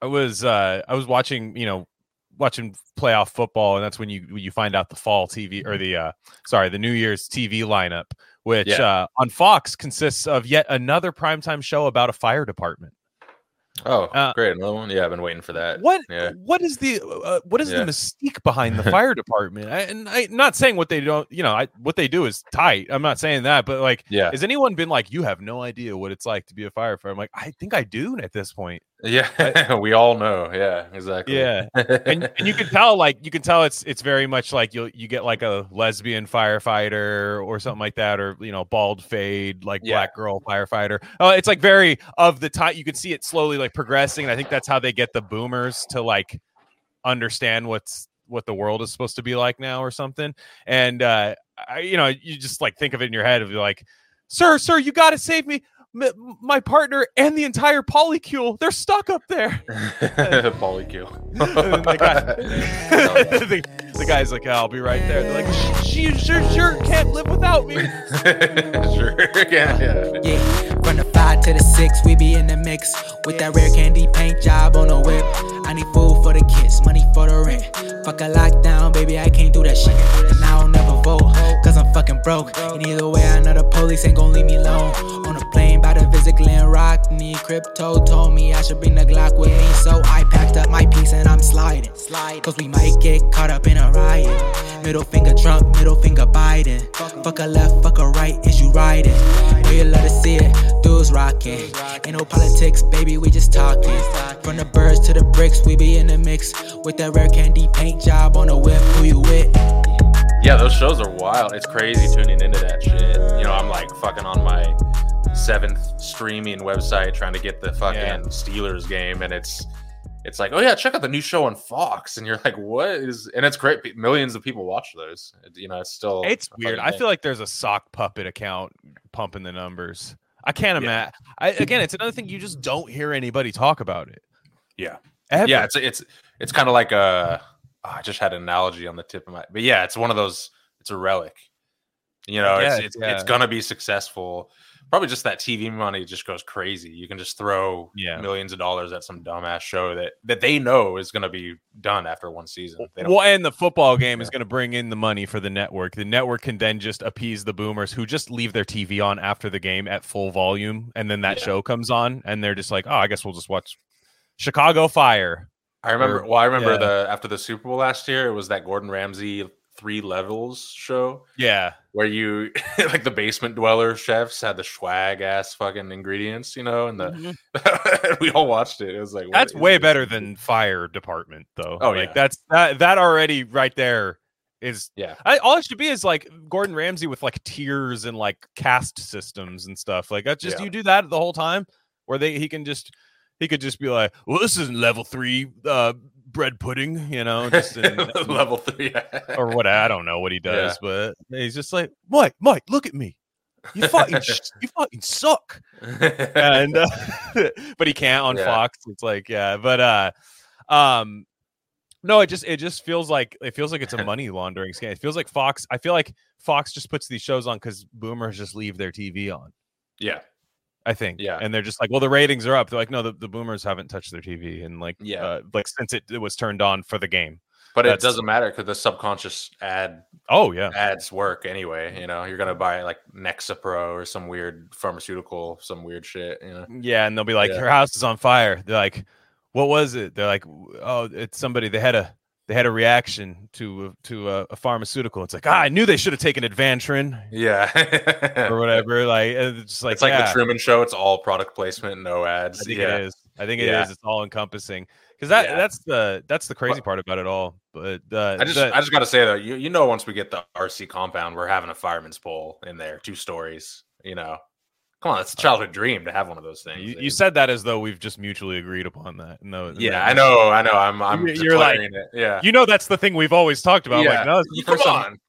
I was watching, watching playoff football, and that's when you find out the fall TV or the New Year's TV lineup, which on Fox consists of yet another primetime show about a fire department. Oh, great. Another one. Yeah. I've been waiting for that. What is the mystique behind the fire department? I'm not saying what they don't, what they do is tight. I'm not saying that, but has anyone been like, you have no idea what it's like to be a firefighter? I'm like, I think I do at this point. Yeah. We all know. Yeah, exactly. Yeah. and you can tell, it's very much like you get like a lesbian firefighter or something like that, or, bald fade, black girl firefighter. Oh, it's like very of the time. You can see it slowly, progressing. And I think that's how they get the boomers to understand what the world is supposed to be like now or something. And, you just think of it in your head of sir, you got to save me. My partner and the entire polycule, they're stuck up there. Polycule. The guy's like, I'll be right there. They're like, she sure can't live without me. Sure can, yeah. From the 5 to the 6, we be in the mix with that rare candy paint job on the whip. I need food for the kids, money for the rent. Fuck a lockdown, baby, I can't do that shit. And I don't never vote, cause I'm fucking broke. And either way, I know the police ain't gon' leave me alone. On a plane, about to visit Glen Rockney. Crypto told me I should bring the Glock with me, so I packed up my piece and I'm sliding. Cause we might get caught up in a riot. Middle finger Trump, middle finger Biden. Fuck a left, fuck a right, is you riding? Know you love to see it, dudes rockin'. Ain't no politics, baby, we just talking. From the birds to the bricks, we be in the mix with that rare candy paint job on the whip. Who you with? Yeah, those shows are wild. It's crazy tuning into that shit. I'm fucking on my 7th streaming website trying to get the fucking Steelers game, and it's like, oh yeah, check out the new show on Fox, and you're like, what is? And it's great. Millions of people watch those. It's still, it's weird. I feel like there's a sock puppet account pumping the numbers. I can't imagine. Again, it's another thing you just don't hear anybody talk about it. Yeah. Ever. Yeah, it's kind of like a. Oh, I just had an analogy on the tip of my. But yeah, it's one of those. It's a relic. It's gonna be successful. Probably just that TV money just goes crazy. You can just throw millions of dollars at some dumbass show that they know is gonna be done after one season. And the football game is gonna bring in the money for the network. The network can then just appease the boomers who just leave their TV on after the game at full volume, and then that show comes on, and they're just like, oh, I guess we'll just watch Chicago Fire. I remember after the Super Bowl last year, it was that Gordon Ramsay 3 Levels show. Yeah. Where you the basement dweller chefs had the swag ass fucking ingredients, and the we all watched it. It was like, that's way better than fire department though. Oh, that's that already right there is all it should be is Gordon Ramsay with tiers and caste systems and stuff. That's just you do that the whole time where he could just be like, well, this isn't level 3 bread pudding, just in level 3 or what. I don't know what he does, but he's just like, Mike, look at me. You fucking suck. And, but he can't on Fox. It's no, it just feels like it's a money laundering scam. It feels like Fox. I feel like Fox just puts these shows on cause boomers just leave their TV on. Yeah. I think. Yeah. And they're just like, well, the ratings are up. They're like, no, the boomers haven't touched their TV. And since it was turned on for the game. But it doesn't matter because the subconscious ads work anyway. You're going to buy Nexapro or some weird pharmaceutical, some weird shit. Yeah. And they'll be like, your house is on fire. They're like, what was it? They're like, oh, it's somebody. They had a reaction to a pharmaceutical. It's like, I knew they should have taken Advantrin. Yeah. or whatever. It's like the Truman Show. It's all product placement, no ads. I think it is. It's all encompassing. Because that's the crazy part about it all. But I just got to say though, once we get the RC compound, we're having a fireman's pole in there, 2 stories. Come on, it's a childhood dream to have one of those things. You said that as though we've just mutually agreed upon that. No, I know. You're like, it. Yeah. That's the thing we've always talked about. Yeah. Come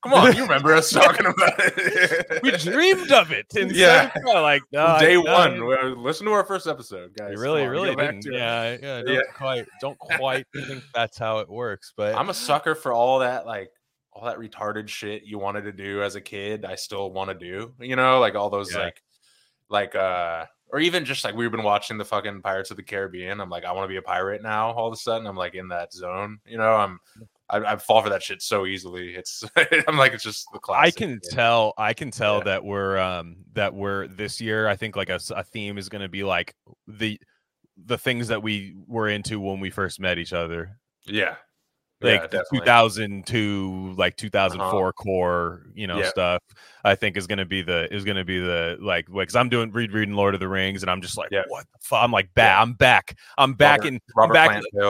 on. You remember us talking about it? We dreamed of it. Day one. Listen to our first episode, guys. You really didn't. Don't quite think that's how it works. But I'm a sucker for all that, all that retarded shit you wanted to do as a kid. I still want to do. All those Or even just like we've been watching the fucking Pirates of the Caribbean. I'm like, I want to be a pirate now. All of a sudden, I'm like in that zone. You know, I fall for that shit so easily. It's I'm like, it's just the classic. I can tell yeah. that we're this year. I think like a theme is going to be like the things that we were into when we first met each other. Yeah. Like yeah, 2002, like 2004 core, you know, yeah. stuff. I think is going to be the like, because I'm doing reading Lord of the Rings, and I'm just like, yeah. what the fuck? I'm like, yeah. I'm back, and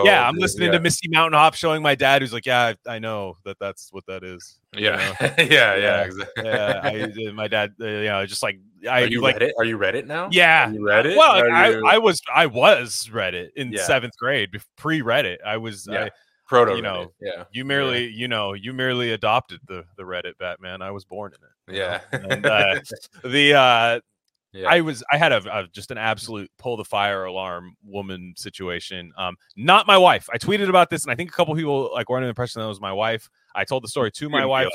yeah, I'm listening yeah. to Misty Mountain Hop, showing my dad, who's like, yeah, I know that's what that is. Yeah, you know? yeah, exactly. Yeah, my dad, you know, just like. Are you Reddit now? Yeah. Well, I was Reddit in yeah. 7th grade, pre-Reddit. I was. Yeah. Proto, you know, yeah. You merely adopted the Reddit Batman. I was born in it. Yeah. And, yeah. I had just an absolute pull the fire alarm woman situation. Not my wife. I tweeted about this, and I think a couple people like were under the impression that it was my wife. I told the story to my wife,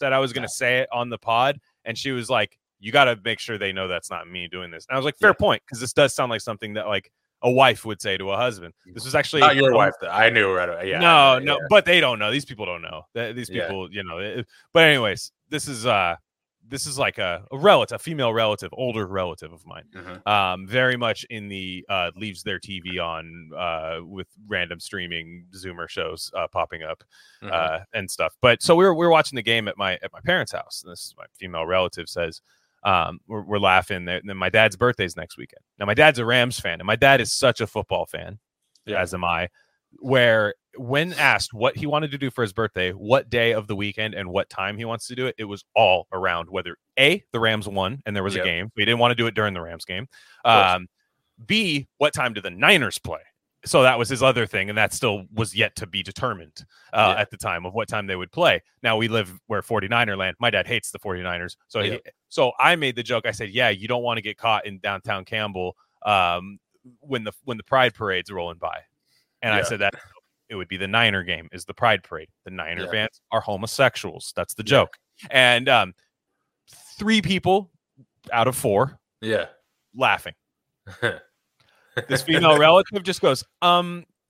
said I was going to say it on the pod, and she was like, "You got to make sure they know that's not me doing this." And I was like, "Fair point," because this does sound like something that like. A wife would say to a husband. This was actually not your wife. Though. I knew right away. Yeah. No, but they don't know. These people don't know. These people, you know. But anyways, this is like a relative, a female relative, older relative of mine. Mm-hmm. Very much in the leaves their TV on with random streaming Zoomer shows popping up and stuff. But so we were watching the game at my parents' house. And this is my female relative says. We're laughing. And then my dad's birthday's next weekend. Now my dad's a Rams fan, and my dad is such a football fan, as am I. Where when asked what he wanted to do for his birthday, what day of the weekend and what time he wants to do it, it was all around whether A, the Rams won and there was a game. We didn't want to do it during the Rams game. B, what time do the Niners play? So that was his other thing, and that still was yet to be determined at the time of what time they would play. Now, we live where 49er land. My dad hates the 49ers. So I made the joke. I said, yeah, you don't want to get caught in downtown Campbell when the Pride Parade's rolling by. And I said that it would be the Niner game is the Pride Parade. The Niner fans are homosexuals. That's the joke. And 3 people out of 4 laughing. This female relative just goes,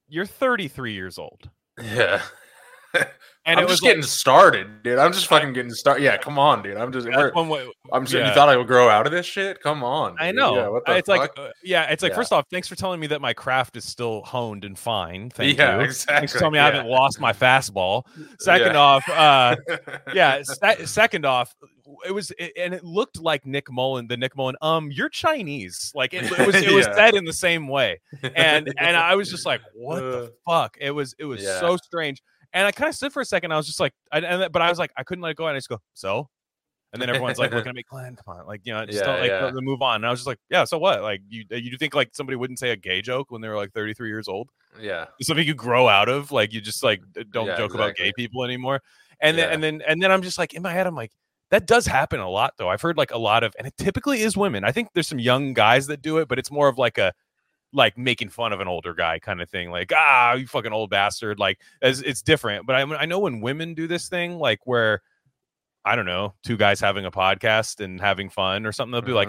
you're 33 years old. Yeah. And I'm just getting started, dude. I'm just fucking getting started. Yeah, come on, dude. You thought I would grow out of this shit? Come on. Dude. I know. Yeah, what the fuck? First off, thanks for telling me that my craft is still honed and fine. Thank you. Exactly. Thanks for telling me I haven't lost my fastball. Second off, it looked like Nick Mullen. You're Chinese. Like it was said in the same way. And I was just like, what the fuck? It was so strange. And I kind of stood for a second. I was just like, I couldn't let it go. And I just go, so? And then everyone's like looking at me, Glenn, come on. Like, you know, just don't move on. And I was just like, yeah, so what? Like, you think like somebody wouldn't say a gay joke when they were like 33 years old? Yeah. It's something you grow out of. Like, you just like don't joke about gay people anymore. And then I'm just like, in my head, I'm like, that does happen a lot, though. I've heard like a lot of, and it typically is women. I think there's some young guys that do it, but it's more of like a, like making fun of an older guy kind of thing, like you fucking old bastard, like as it's different. But I know when women do this thing, like where I don't know, 2 guys having a podcast and having fun or something, they'll be like,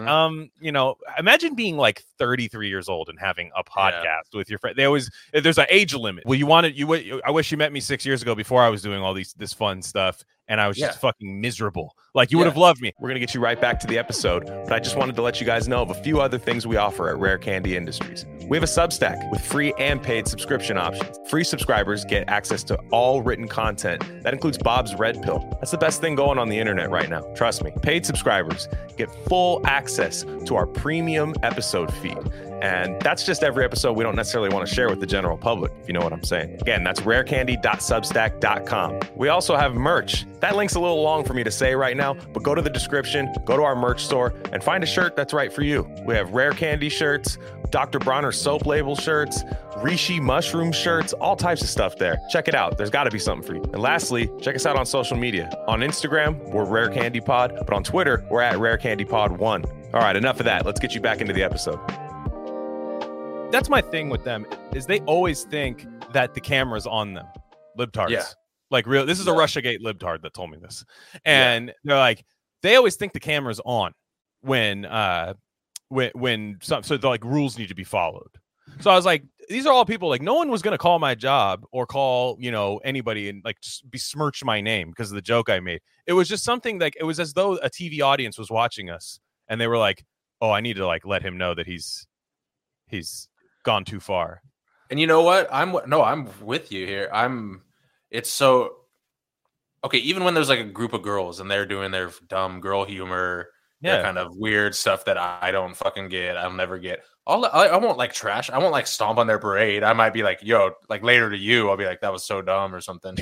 you know, imagine being like 33 years old and having a podcast with your friend. They always, there's an age limit. Well, I wish you met me 6 years ago before I was doing all this fun stuff. And I was just fucking miserable. Like, you would have loved me. We're going to get you right back to the episode, but I just wanted to let you guys know of a few other things we offer at Rare Candy Industries. We have a Substack with free and paid subscription options. Free subscribers get access to all written content. That includes Bob's Red Pill. That's the best thing going on the internet right now. Trust me. Paid subscribers get full access to our premium episode feed. And that's just every episode we don't necessarily want to share with the general public, if you know what I'm saying. Again, that's rarecandy.substack.com. We also have merch. That link's a little long for me to say right now, but go to the description, go to our merch store, and find a shirt that's right for you. We have Rare Candy shirts, Dr. Bronner soap label shirts, Rishi mushroom shirts, all types of stuff there. Check it out. There's got to be something for you. And lastly, check us out on social media. On Instagram, we're Rare Candy Pod, but on Twitter, we're at Rare Candy Pod 1. All right, enough of that. Let's get you back into the episode. That's my thing with them, is they always think that the camera's on them. Libtards. Yeah. Like, real. This is a Russiagate libtard that told me this. And they're like, they always think the camera's on when when rules need to be followed. So I was like, these are all people, like, no one was going to call my job or call, you know, anybody and like besmirch my name because of the joke I made. It was just something like, it was as though a TV audience was watching us and they were like, oh, I need to like let him know that he's gone too far. And you know what? I'm with you here. It's so okay. Even when there's like a group of girls and they're doing their dumb girl humor, yeah, kind of weird stuff that I don't fucking get. I'll never get. I won't like trash. I won't like stomp on their parade. I might be like, yo, like later to you, I'll be like, that was so dumb or something,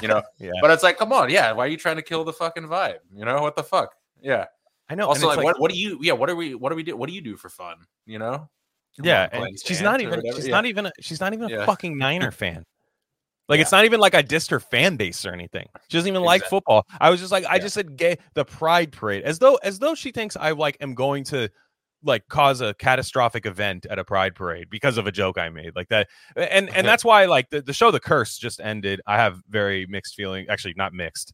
you know? Yeah. But it's like, come on. Yeah. Why are you trying to kill the fucking vibe? You know, what the fuck? Yeah. I know. Also, like, what do you do for fun? You know? Yeah. And she's not even a fucking Niner fan. Like, yeah, it's not even like I dissed her fan base or anything. She doesn't even like football. I was just like, I just said gay, the pride parade, as though she thinks I like am going to like cause a catastrophic event at a pride parade because of a joke I made like that. And that's why like the show, The Curse, just ended. I have very mixed feeling, actually not mixed,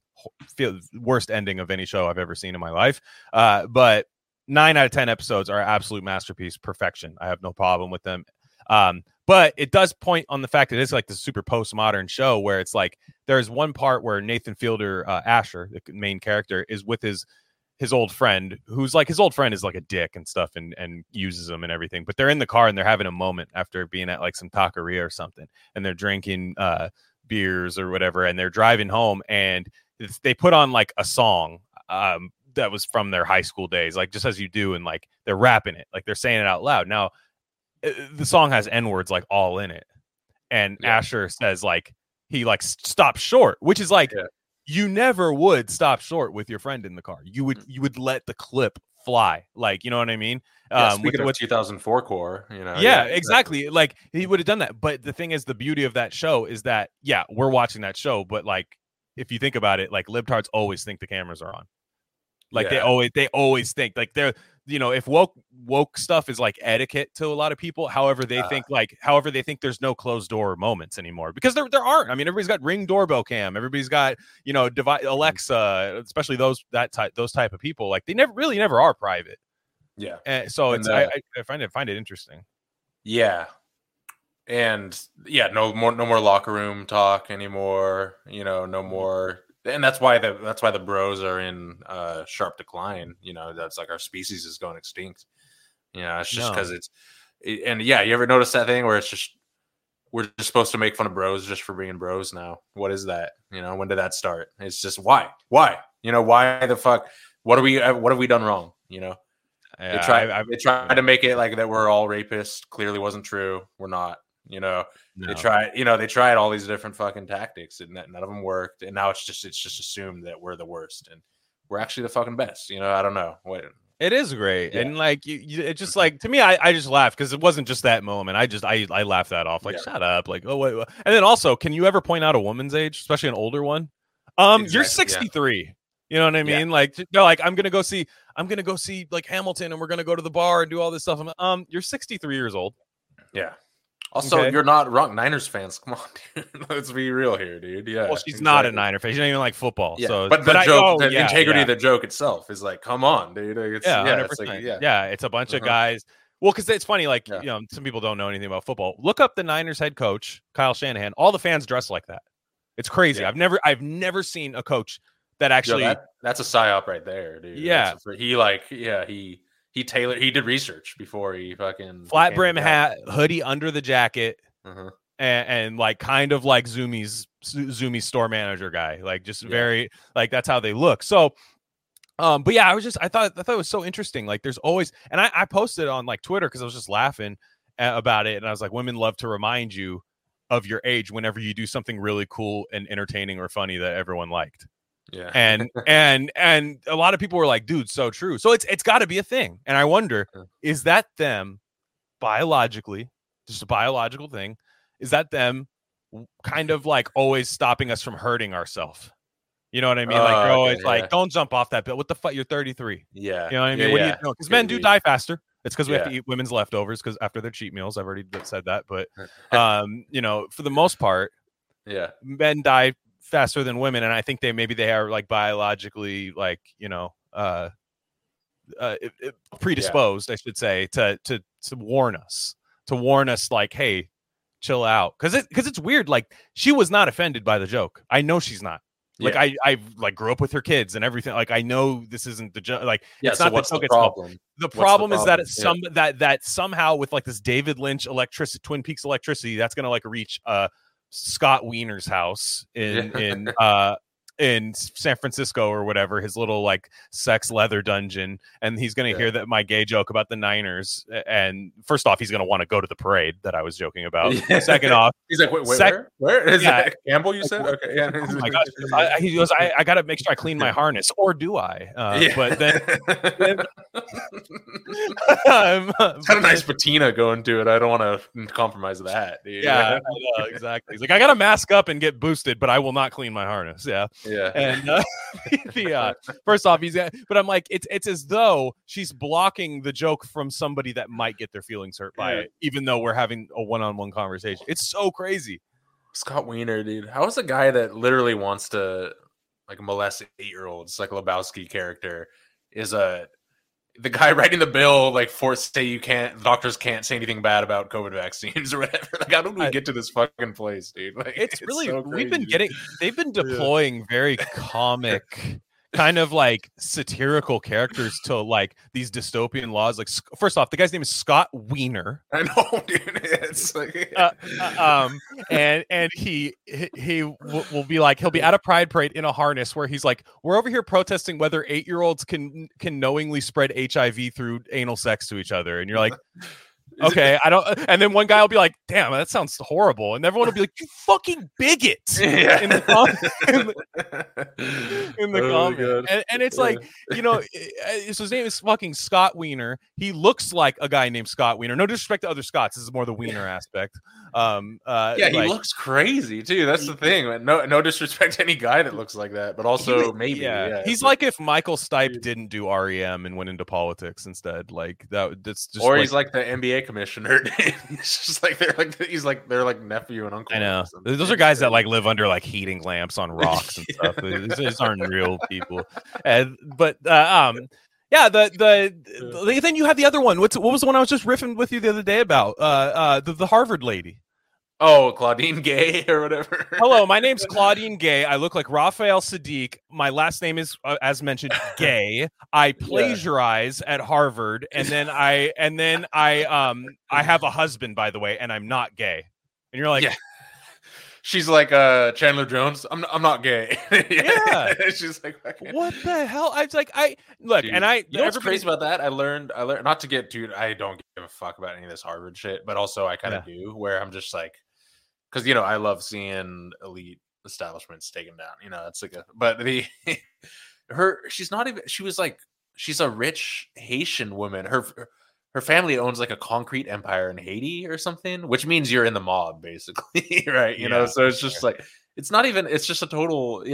worst ending of any show I've ever seen in my life. But 9 out of 10 episodes are absolute masterpiece, perfection. I have no problem with them. But it does point on the fact that it's like the super postmodern show where it's like there's one part where Nathan Fielder, Asher, the main character, is with his old friend, who's like his old friend is like a dick and stuff and uses him and everything. But they're in the car and they're having a moment after being at like some taqueria or something. And they're drinking beers or whatever. And they're driving home and they put on like a song that was from their high school days, like just as you do. And like they're rapping it, like they're saying it out loud. Now, the song has N-words like all in it, and Asher says like he like stops short, which is like you never would stop short with your friend in the car. You would let the clip fly, like, you know what I mean? Speaking of 2004 core, you know? Yeah, exactly. Like he would have done that, but the thing is, the beauty of that show is that we're watching that show, but like if you think about it, like libtards always think the cameras are on. Like they always think like they're, you know, if woke stuff is like etiquette to a lot of people, however they think there's no closed door moments anymore, because there aren't. I mean, everybody's got Ring doorbell cam, everybody's got, you know, Alexa, especially those type of people, like they never are private. Yeah. And so I find it interesting. Yeah. And no more locker room talk anymore, you know, no more. And that's why the bros are in sharp decline. You know, that's like our species is going extinct. You know, it's just because you ever notice that thing where it's just, we're just supposed to make fun of bros just for being bros now? What is that? You know, when did that start? It's just why? You know, why the fuck? What have we done wrong? You know, yeah, they tried to make it like that we're all rapists. Clearly wasn't true. We're not. You know, they tried all these different fucking tactics and none of them worked. And now it's just assumed that we're the worst and we're actually the fucking best. You know, I don't know. It is great. Yeah. And like, it just like, to me, I just laughed because it wasn't just that moment. I laughed that off. Like, shut up. Like, oh, wait. And then also, can you ever point out a woman's age, especially an older one? Exactly. You're 63. Yeah. You know what I mean? Yeah. Like, no, like I'm going to go see like Hamilton and we're going to go to the bar and do all this stuff. I'm like, you're 63 years old. Yeah. Also, okay. You're not wrong. Niners fans, come on, dude. Let's be real here, dude. Yeah. Well, she's not a Niner fan. She doesn't even like football. Yeah. So, but the integrity of the joke itself is like, come on, dude. It's a bunch of guys. Well, because it's funny, like, you know, some people don't know anything about football. Look up the Niners head coach, Kyle Shanahan. All the fans dress like that. It's crazy. Yeah. I've never seen a coach that actually. Yo, that's a psyop right there, dude. Yeah. He did research before he fucking flat brim hat, hoodie under the jacket, and like kind of like Zoomies store manager guy, like just very like that's how they look. So, but yeah, I thought it was so interesting. Like there's always, and I posted on like Twitter because I was just laughing about it, and I was like, women love to remind you of your age whenever you do something really cool and entertaining or funny that everyone liked. Yeah. and a lot of people were like, dude, so true. So it's got to be a thing. And I wonder, is that them biologically, just a biological thing? Is that them kind of like always stopping us from hurting ourselves? You know what I mean? Like they're always like, don't jump off that bill. What the fuck? You're 33. Yeah. You know what I mean? What do you know? Because men do die faster. It's because we have to eat women's leftovers because after their cheat meals. I've already said that. But, you know, for the most part, men die faster than women, and I think they are like biologically, like, you know, predisposed, I should say, to warn us, like, hey, chill out. Cause it's weird. Like, she was not offended by the joke. I know she's not. Like, yeah. I like grew up with her kids and everything. Like, I know this isn't the joke. Like, it's not what's the problem. The problem is that it's that somehow with like this David Lynch electricity, Twin Peaks electricity, that's gonna like reach Scott Wiener's house in San Francisco or whatever, his little like sex leather dungeon, and he's gonna hear that my gay joke about the Niners. And first off, he's gonna want to go to the parade that I was joking about. Second off, he's like, where is that Campbell? You said, okay, yeah. Oh my gosh. He goes, I gotta make sure I clean my harness, or do I? But then it's had a nice patina going to it. I don't want to compromise that, dude. Yeah, I know, exactly. He's like, I gotta mask up and get boosted, but I will not clean my harness. Yeah. Yeah. And first off, but I'm like, it's as though she's blocking the joke from somebody that might get their feelings hurt by it, even though we're having a one-on-one conversation. It's so crazy. Scott Wiener, dude. How is a guy that literally wants to like molest 8-year-olds, like Lebowski character, is the guy writing the bill, like, forced to say doctors can't say anything bad about COVID vaccines or whatever. Like, how do we get to this fucking place, dude? Like, it's really, so they've been deploying very comic, kind of like satirical characters to like these dystopian laws. Like, first off, the guy's name is Scott Wiener. I know, dude. It's like, and he will be like, he'll be at a pride parade in a harness where he's like, we're over here protesting whether 8-year-olds can knowingly spread HIV through anal sex to each other, and you're like, okay, I don't. And then one guy will be like, damn, that sounds horrible. And everyone will be like, you fucking bigot in the comment. And it's like, you know, so his name is fucking Scott Wiener. He looks like a guy named Scott Wiener. No disrespect to other Scots. This is more the Wiener aspect. He looks crazy, too. That's the thing. No disrespect to any guy that looks like that, but also maybe. Yeah. He's like if Michael Stipe didn't do REM and went into politics instead. Like, that's just. Or like, he's like the NBA commissioner. It's just like they're like nephew and uncle. I know those are guys that like live under like heating lamps on rocks and stuff. These aren't real people. Then you have the other one. What was the one I was just riffing with you the other day about? The Harvard lady. Oh, Claudine Gay or whatever. Hello, my name's Claudine Gay. I look like Raphael Sadiq. My last name is, as mentioned, Gay. I plagiarize at Harvard, and then I have a husband, by the way, and I'm not gay. And you're like, she's like Chandler Jones. I'm not gay. She's like, what the hell? I was like, you know what's crazy about that? I learned not to get, dude. I don't give a fuck about any of this Harvard shit, but also I kind of do, where I'm just like. Because, you know, I love seeing elite establishments taken down. You know, that's like she's a rich Haitian woman. Her family owns like a concrete empire in Haiti or something, which means you're in the mob, basically, right? You know, so it's just like, it's just a total,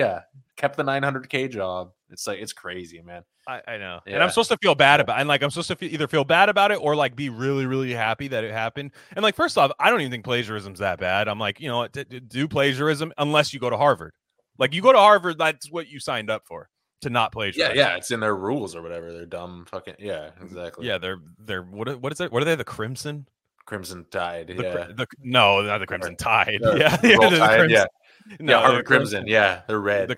kept the $900K job. It's like, it's crazy, man. I know. Yeah. And I'm supposed to feel bad about it. And like, I'm supposed to either feel bad about it or like be really, really happy that it happened. And like, first off, I don't even think plagiarism's that bad. I'm like, you know, do plagiarism unless you go to Harvard. Like, you go to Harvard, that's what you signed up for, to not plagiarize. Yeah. It's in their rules or whatever. They're dumb fucking. Yeah, exactly. Yeah. They're, what is it? What are they? The Crimson Tide. No, not the Crimson Tide. Harvard Crimson. Yeah. They're red.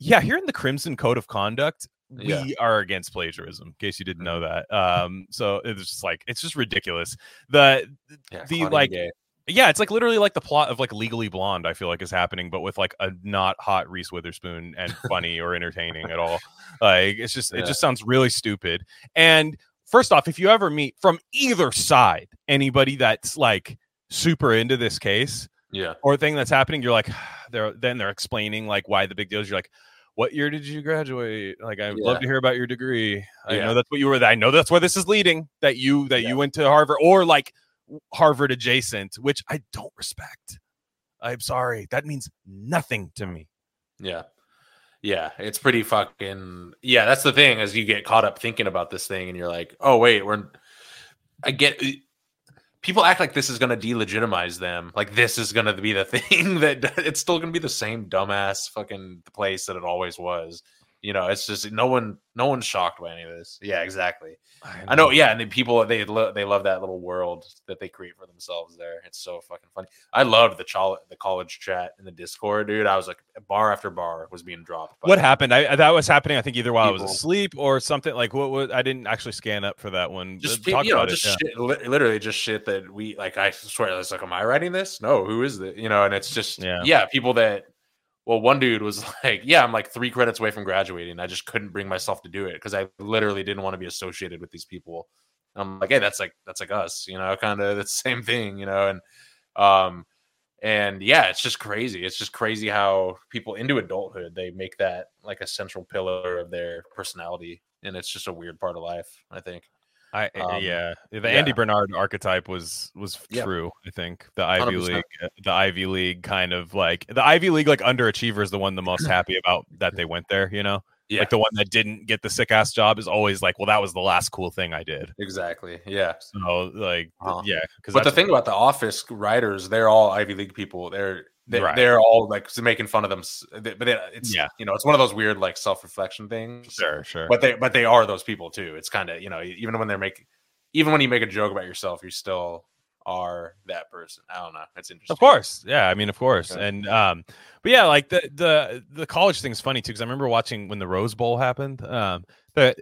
Here in the Crimson Code of Conduct, we are against plagiarism, in case you didn't know that. So it's just like, it's just ridiculous. It's like literally like the plot of like Legally Blonde, I feel like, is happening, but with like a not hot Reese Witherspoon and funny or entertaining at all. Like, it's just, it just sounds really stupid. And first off, if you ever meet from either side, anybody that's like super into this case, or thing that's happening, you're like, they're explaining like why the big deal is. You're like, what year did you graduate? Like, I'd love to hear about your degree. I know that's what you were. I know that's where this is leading. That you went to Harvard or like Harvard adjacent, which I don't respect. I'm sorry, that means nothing to me. Yeah, it's pretty fucking. Yeah, that's the thing, as you get caught up thinking about this thing, and you're like, oh wait, people act like this is going to delegitimize them. Like, this is going to be the thing that it's still going to be the same dumbass fucking place that it always was. You know, it's just no one's shocked by any of this. Yeah, exactly. I know. Yeah, and the people they love that little world that they create for themselves there. It's so fucking funny. I loved the college chat in the Discord, dude. I was like, bar after bar was being dropped. By what happened? That was happening. I think either while people. I was asleep or something. Like what? I didn't actually scan up for that one. Just literally just shit that we like. I swear, it's like, am I writing this? No, who is this? You know, and it's just people that. Well, one dude was like, yeah, I'm like 3 credits away from graduating. I just couldn't bring myself to do it because I literally didn't want to be associated with these people. And I'm like, hey, that's like us, you know, kind of the same thing, you know? And yeah, it's just crazy. It's just crazy how people into adulthood, they make that like a central pillar of their personality. And it's just a weird part of life, I think. Andy Bernard archetype was true. I think the Ivy League kind of like the Ivy League like underachiever is the one the most happy about that they went there. You know, like the one that didn't get the sick ass job is always like, well, that was the last cool thing I did. Exactly. Yeah. So like But the thing about the Office writers, they're all Ivy League people. They're all like making fun of them, but it's one of those weird like self-reflection things. Sure. But they are those people too. It's kind of, you know, even when you make a joke about yourself, you still are that person. I don't know. That's interesting. Of course, yeah. I mean, of course. Okay. And but yeah, like the college thing's funny too because I remember watching when the Rose Bowl happened.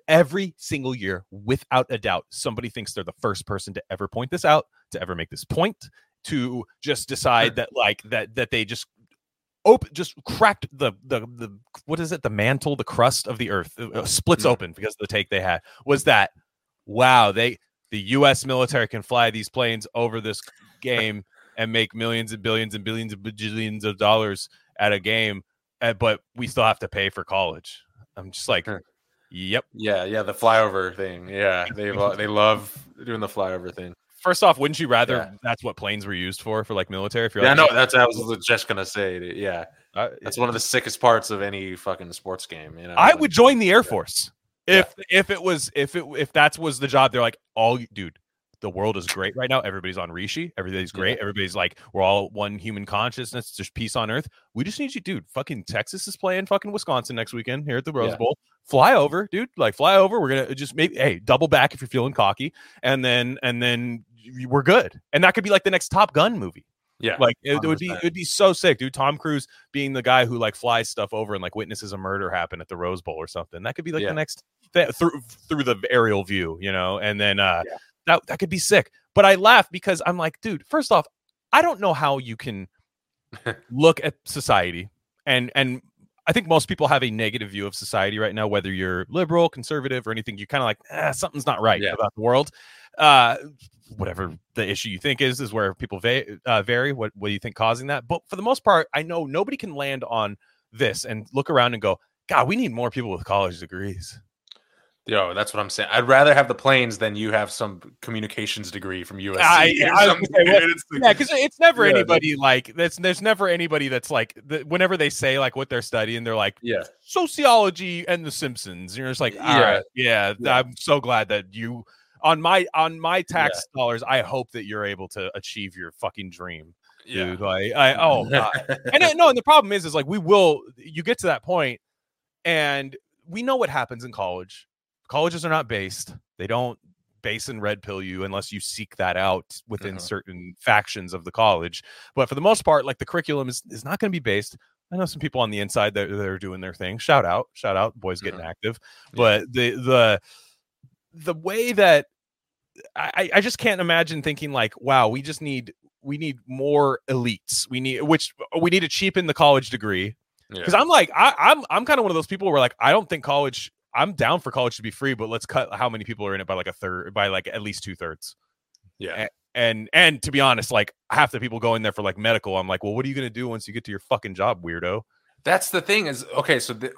Every single year, without a doubt, somebody thinks they're the first person to ever point this out, to ever make this point. To just decide that like that they just cracked the what is it, the mantle, the crust of the earth splits open because of the take they had was that wow, the U.S. military can fly these planes over this game and make millions and billions and billions and bajillions of dollars at a game, but we still have to pay for college. I'm just like. Yep. Yeah, the flyover thing. Yeah, they love doing the flyover thing. First off, wouldn't you rather that's what planes were used for like military? If you're I was just going to say. Dude. Yeah. That's one of the sickest parts of any fucking sports game. You know, I would join the Air Force if that was the job. They're like, dude, the world is great right now. Everybody's on Rishi. Everybody's great. Yeah. Everybody's like, we're all one human consciousness. There's peace on earth. We just need you, dude. Fucking Texas is playing fucking Wisconsin next weekend here at the Rose Bowl. Fly over, dude. Like fly over. We're going to just maybe, hey, double back if you're feeling cocky. And then we're good. And that could be like the next Top Gun movie. Yeah. Like it would be so sick, dude. Tom Cruise being the guy who like flies stuff over and like witnesses a murder happen at the Rose Bowl or something. That could be like the next through the aerial view, you know? And then that could be sick. But I laugh because I'm like, dude, first off, I don't know how you can look at society and I think most people have a negative view of society right now, whether you're liberal, conservative, or anything. You're kind of like, something's not right about the world. Whatever the issue you think is where people vary. What do you think causing that? But for the most part, I know nobody can land on this and look around and go, God, we need more people with college degrees. Yo, that's what I'm saying. I'd rather have the planes than you have some communications degree from USC. Because it's never anybody like that's. There's never anybody that's like whenever they say like what they're studying, they're like sociology and The Simpsons. You're just like, I'm so glad that you on my tax dollars. I hope that you're able to achieve your fucking dream. Yeah, dude. And the problem is like you get to that point and we know what happens in college. Colleges are not based. They don't base and red pill you unless you seek that out within certain factions of the college. But for the most part, like the curriculum is not going to be based. I know some people on the inside that are doing their thing. Shout out, boys getting active. But the way that I just can't imagine thinking like, wow, we need more elites. We need to cheapen the college degree. Because I'm like, I'm kind of one of those people where like I don't think college. I'm down for college to be free, but let's cut how many people are in it by like a third, by like at least 2/3. Yeah. And to be honest, like half the people go in there for like medical. I'm like, well, what are you going to do once you get to your fucking job, weirdo? That's the thing is, okay. So this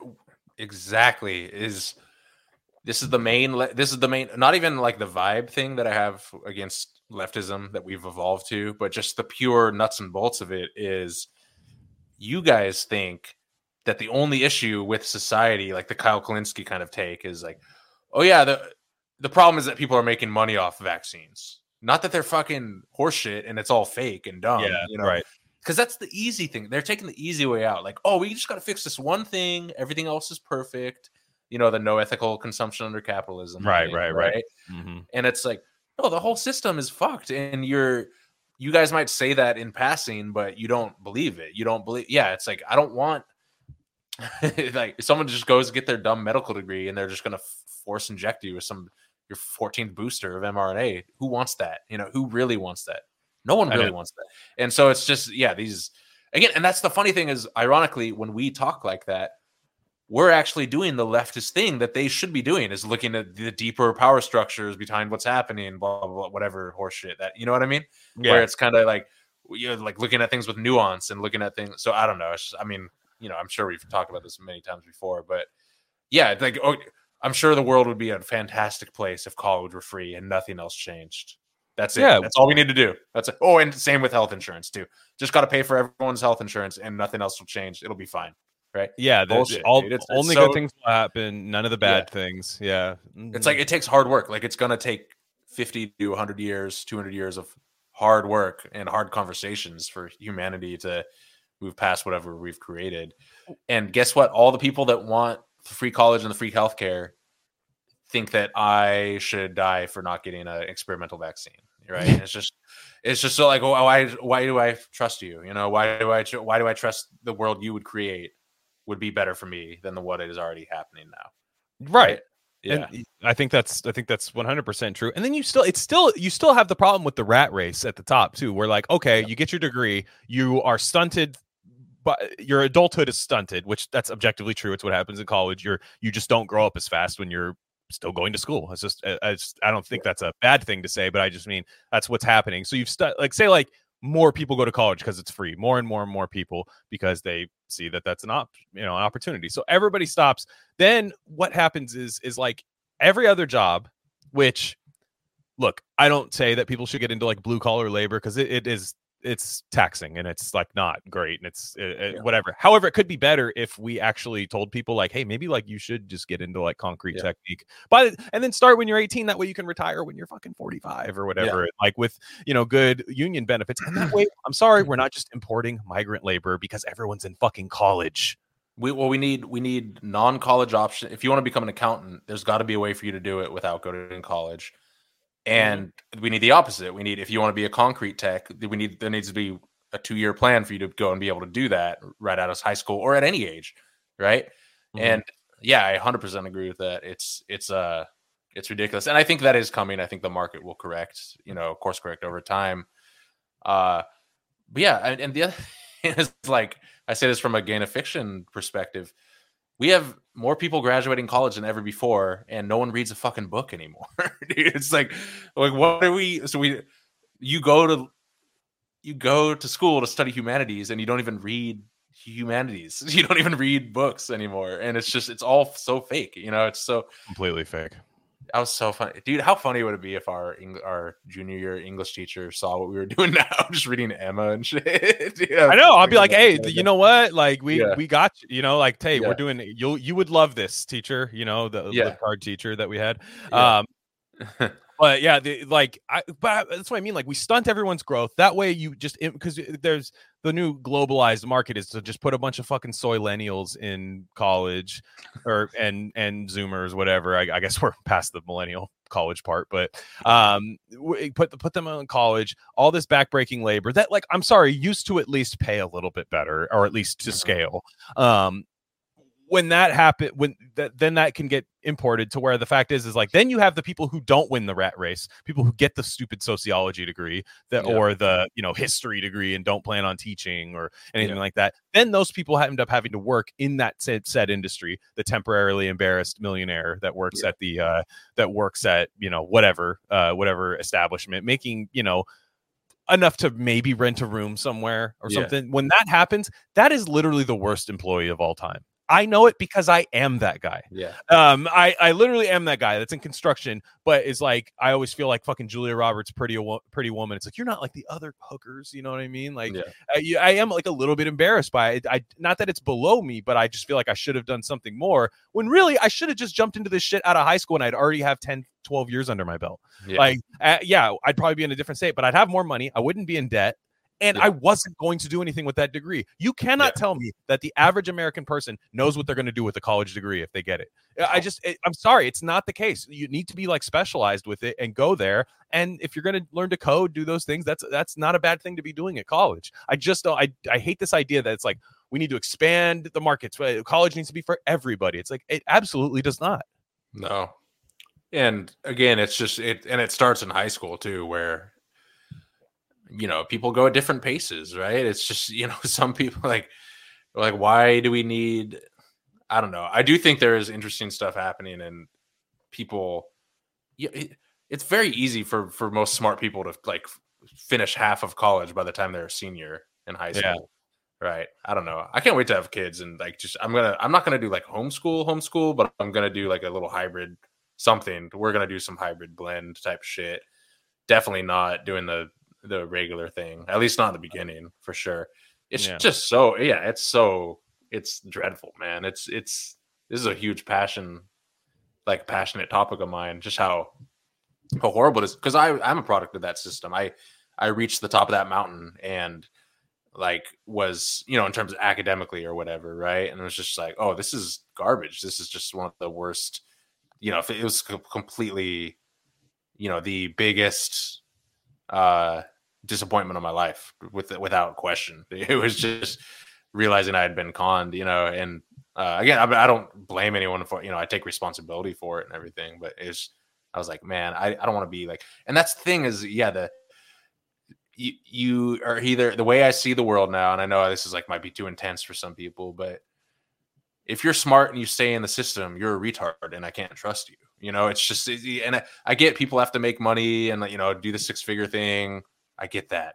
is the main, not even like the vibe thing that I have against leftism that we've evolved to, but just the pure nuts and bolts of it is you guys think that the only issue with society, like the Kyle Kalinske kind of take, is like, oh yeah, the problem is that people are making money off vaccines. Not that they're fucking horseshit and it's all fake and dumb. Yeah, you know? Right. Because that's the easy thing. They're taking the easy way out. Like, oh, we just got to fix this one thing. Everything else is perfect. You know, the no ethical consumption under capitalism. Right. Mm-hmm. And it's like, no, the whole system is fucked. And you guys might say that in passing, but you don't believe it. You don't believe. Yeah, it's like, I don't want. Like, someone just goes get their dumb medical degree and they're just going to force inject you with your 14th booster of mRNA. Who wants that? You know, who really wants that? No one really wants that. And so it's just, yeah, these again. And that's the funny thing is, ironically, when we talk like that, we're actually doing the leftist thing that they should be doing, is looking at the deeper power structures behind what's happening, blah, blah, blah, whatever horseshit that, you know what I mean? Yeah. Where it's kind of like, you're like looking at things with nuance and looking at things. So I don't know. It's just, I mean, you know, I'm sure we've talked about this many times before, but yeah, like, oh, I'm sure the world would be a fantastic place if college were free and nothing else changed. That's it. Yeah. That's all we need to do. That's it. Oh, and same with health insurance too. Just got to pay for everyone's health insurance and nothing else will change. It'll be fine. Right? Yeah. Bullshit, it's good things will happen. None of the bad things. Yeah. It's like, it takes hard work. Like, it's going to take 50 to 100 years, 200 years of hard work and hard conversations for humanity to move past whatever we've created. And guess what? All the people that want free college and the free healthcare think that I should die for not getting an experimental vaccine. Right? And it's just so like, oh, why do I trust you? You know, why do I trust the world you would create would be better for me than what is already happening now? Right. Yeah. And I think that's 100% true. And then you still have the problem with the rat race at the top too. We're like, okay, you get your degree, you are stunted, but your adulthood is stunted, which that's objectively true. It's what happens in college. You just don't grow up as fast when you're still going to school. It's just, I don't think that's a bad thing to say, but I just mean that's what's happening. So like more people go to college because it's free, more and more and more people, because they see that that's an opportunity. So everybody stops. Then what happens is like every other job, which, look, I don't say that people should get into like blue collar labor because it's taxing and it's like not great and it's whatever. However, it could be better if we actually told people like, hey, maybe like you should just get into like concrete technique, and then start when you're 18. That way you can retire when you're fucking 45 or whatever, like with, you know, good union benefits. And that way, I'm sorry, we're not just importing migrant labor because everyone's in fucking college. We need non-college option. If you want to become an accountant, there's got to be a way for you to do it without going to college. And we need the opposite. We need, if you want to be a concrete tech, there needs to be a 2-year plan for you to go and be able to do that right out of high school or at any age, right? Mm-hmm. And yeah, I 100% agree with that. It's ridiculous, and I think that is coming. I think the market will correct, you know, course correct over time. But yeah, and the other thing is, like, I say this from a Gain of Fiction perspective. We have more people graduating college than ever before, and no one reads a fucking book anymore. Dude, it's like what are we? So you go to school to study humanities, and you don't even read humanities. You don't even read books anymore, and it's all so fake. You know, it's so completely fake. That was so funny, dude. How funny would it be if our junior year English teacher saw what we were doing now, just reading Emma and shit? Yeah, I know. I'll be like, hey, you know what? Like, we got you. You know, like, hey, we're doing. You would love this teacher. You know, the card teacher that we had. Yeah. But yeah, but that's what I mean. Like, we stunt everyone's growth that way. You just because there's the new globalized market is to just put a bunch of fucking soillennials in college, or and Zoomers, whatever. I guess we're past the millennial college part, but put them in college. All this backbreaking labor that, like, I'm sorry, used to at least pay a little bit better, or at least to scale. When that happens, then that can get imported to where the fact is like, then you have the people who don't win the rat race, people who get the stupid sociology degree or the, you know, history degree and don't plan on teaching or anything like that. Then those people end up having to work in that said industry, the temporarily embarrassed millionaire that works at the, that works at, you know, whatever establishment, making, you know, enough to maybe rent a room somewhere or something. When that happens, that is literally the worst employee of all time. I know it because I am that guy. Yeah. I literally am that guy that's in construction, but it's like, I always feel like fucking Julia Roberts, pretty woman. It's like, you're not like the other hookers. You know what I mean? Like, I am like a little bit embarrassed by it. Not that it's below me, but I just feel like I should have done something more when really I should have just jumped into this shit out of high school and I'd already have 10-12 years under my belt. Yeah. Like, I'd probably be in a different state, but I'd have more money. I wouldn't be in debt. And I wasn't going to do anything with that degree. You cannot tell me that the average American person knows what they're going to do with a college degree if they get it. I'm sorry. It's not the case. You need to be like specialized with it and go there. And if you're going to learn to code, do those things. That's not a bad thing to be doing at college. I just don't, I hate this idea that it's like, we need to expand the markets. College needs to be for everybody. It's like, it absolutely does not. No. And again, it's just, and it starts in high school too, where, you know, people go at different paces, right? It's just, you know, some people like, why do we need, I don't know. I do think there is interesting stuff happening, and people, it's very easy for most smart people to like finish half of college by the time they're a senior in high school. Right. I don't know. I can't wait to have kids, and like, just, I'm not going to do like homeschool, but I'm going to do like a little hybrid something. We're going to do some hybrid blend type shit. Definitely not doing the regular thing, at least not in the beginning, for sure. It's just so, it's dreadful, man. This is a huge passionate topic of mine, just how horrible it is. Cause I'm a product of that system. I reached the top of that mountain and like was, you know, in terms of academically or whatever. Right. And it was just like, oh, this is garbage. This is just one of the worst, you know, if it was completely, you know, the biggest, disappointment of my life without question. It was just realizing I had been conned, you know, and again, I don't blame anyone for, you know, I take responsibility for it and everything, but I was like, man, I don't want to be like, and that's the thing is, you are either, the way I see the world now, and I know this is like, might be too intense for some people, but if you're smart and you stay in the system, you're a retard and I can't trust you. You know, it's just, and I get people have to make money and, you know, do the 6-figure thing. I get that.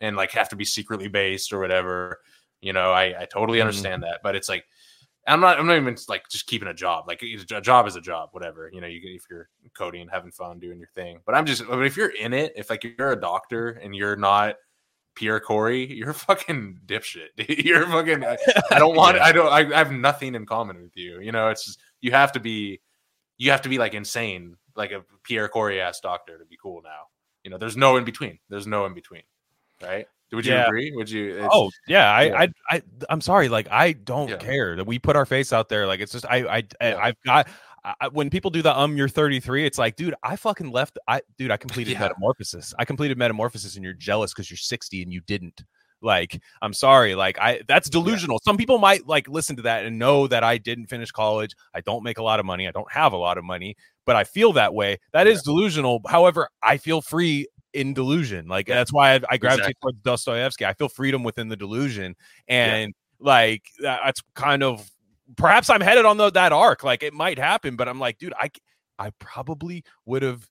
And like have to be secretly based or whatever. You know, I totally understand that, but it's like, I'm not even like just keeping a job. Like a job is a job, whatever, you know, if you're coding, having fun, doing your thing, but but if you're in it, if like you're a doctor and you're not Pierre Corey, you're a fucking dipshit. You're fucking, I have nothing in common with you. You know, it's just, you have to be like insane, like a Pierre Corey ass doctor to be cool now. You know, there's no in between. Right? Would you agree? Would you? Oh yeah. I'm sorry. Like I don't care that we put our face out there. Like it's just when people do the you're 33, it's like, dude, I fucking left. I completed metamorphosis. I completed metamorphosis, and you're jealous because you're 60 and you didn't. Like, I'm sorry. Like that's delusional. Some people might like listen to that and know that I didn't finish college. I don't make a lot of money. I don't have a lot of money, but I feel that way. That is delusional. However, I feel free in delusion. Like that's why I gravitate towards Dostoevsky. I feel freedom within the delusion. And like, that's kind of, perhaps I'm headed on that arc. Like it might happen, but I'm like, dude, I probably would have,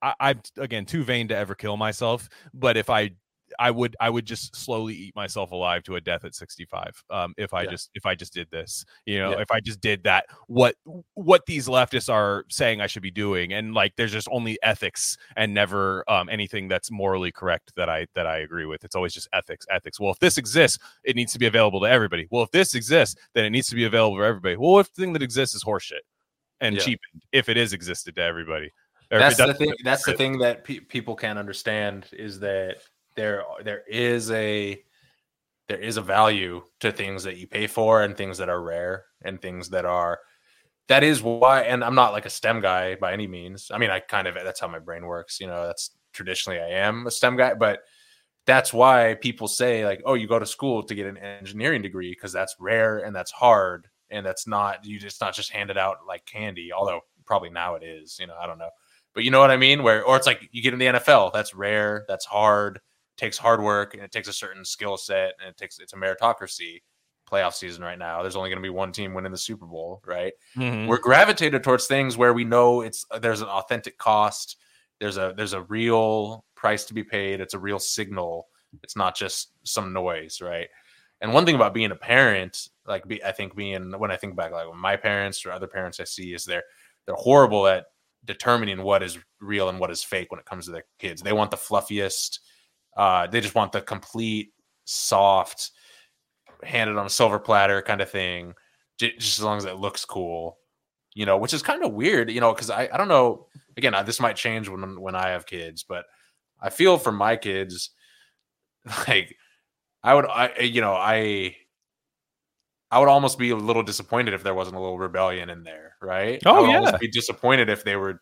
I'm again, too vain to ever kill myself. But if I would just slowly eat myself alive to a death at 65. If I just did this, you know, if I just did that, what these leftists are saying I should be doing. And like, there's just only ethics and never anything that's morally correct that I agree with. It's always just ethics. Well, if this exists, it needs to be available to everybody. Well, if this exists, then it needs to be available for everybody. Well, if the thing that exists is horseshit and cheapened, if it is existed to everybody. That's the thing. That's the thing that people can't understand is that there is a value to things that you pay for and things that are rare and things that is why, and I'm not like a STEM guy by any means. I mean, that's how my brain works. You know, that's traditionally I am a STEM guy, but that's why people say like, oh, you go to school to get an engineering degree because that's rare and that's hard. And that's not, not just handed out like candy, although probably now it is, you know, I don't know. But you know what I mean? Or it's like you get in the NFL, that's rare, that's hard. Takes hard work and it takes a certain skill set and it's a meritocracy. Playoff season right now. There's only going to be one team winning the Super Bowl, right? Mm-hmm. We're gravitated towards things where we know there's an authentic cost. There's a real price to be paid. It's a real signal. It's not just some noise, right? And one thing about being a parent, like when I think back, like when my parents or other parents I see is they're horrible at determining what is real and what is fake when it comes to their kids. They want the fluffiest. They just want the complete, soft, handed on a silver platter kind of thing, just as long as it looks cool, you know, which is kind of weird, you know, because I don't know, again, this might change when I have kids, but I feel for my kids Like, I would almost be a little disappointed if there wasn't a little rebellion in there, right? Oh, I would almost be disappointed if they were,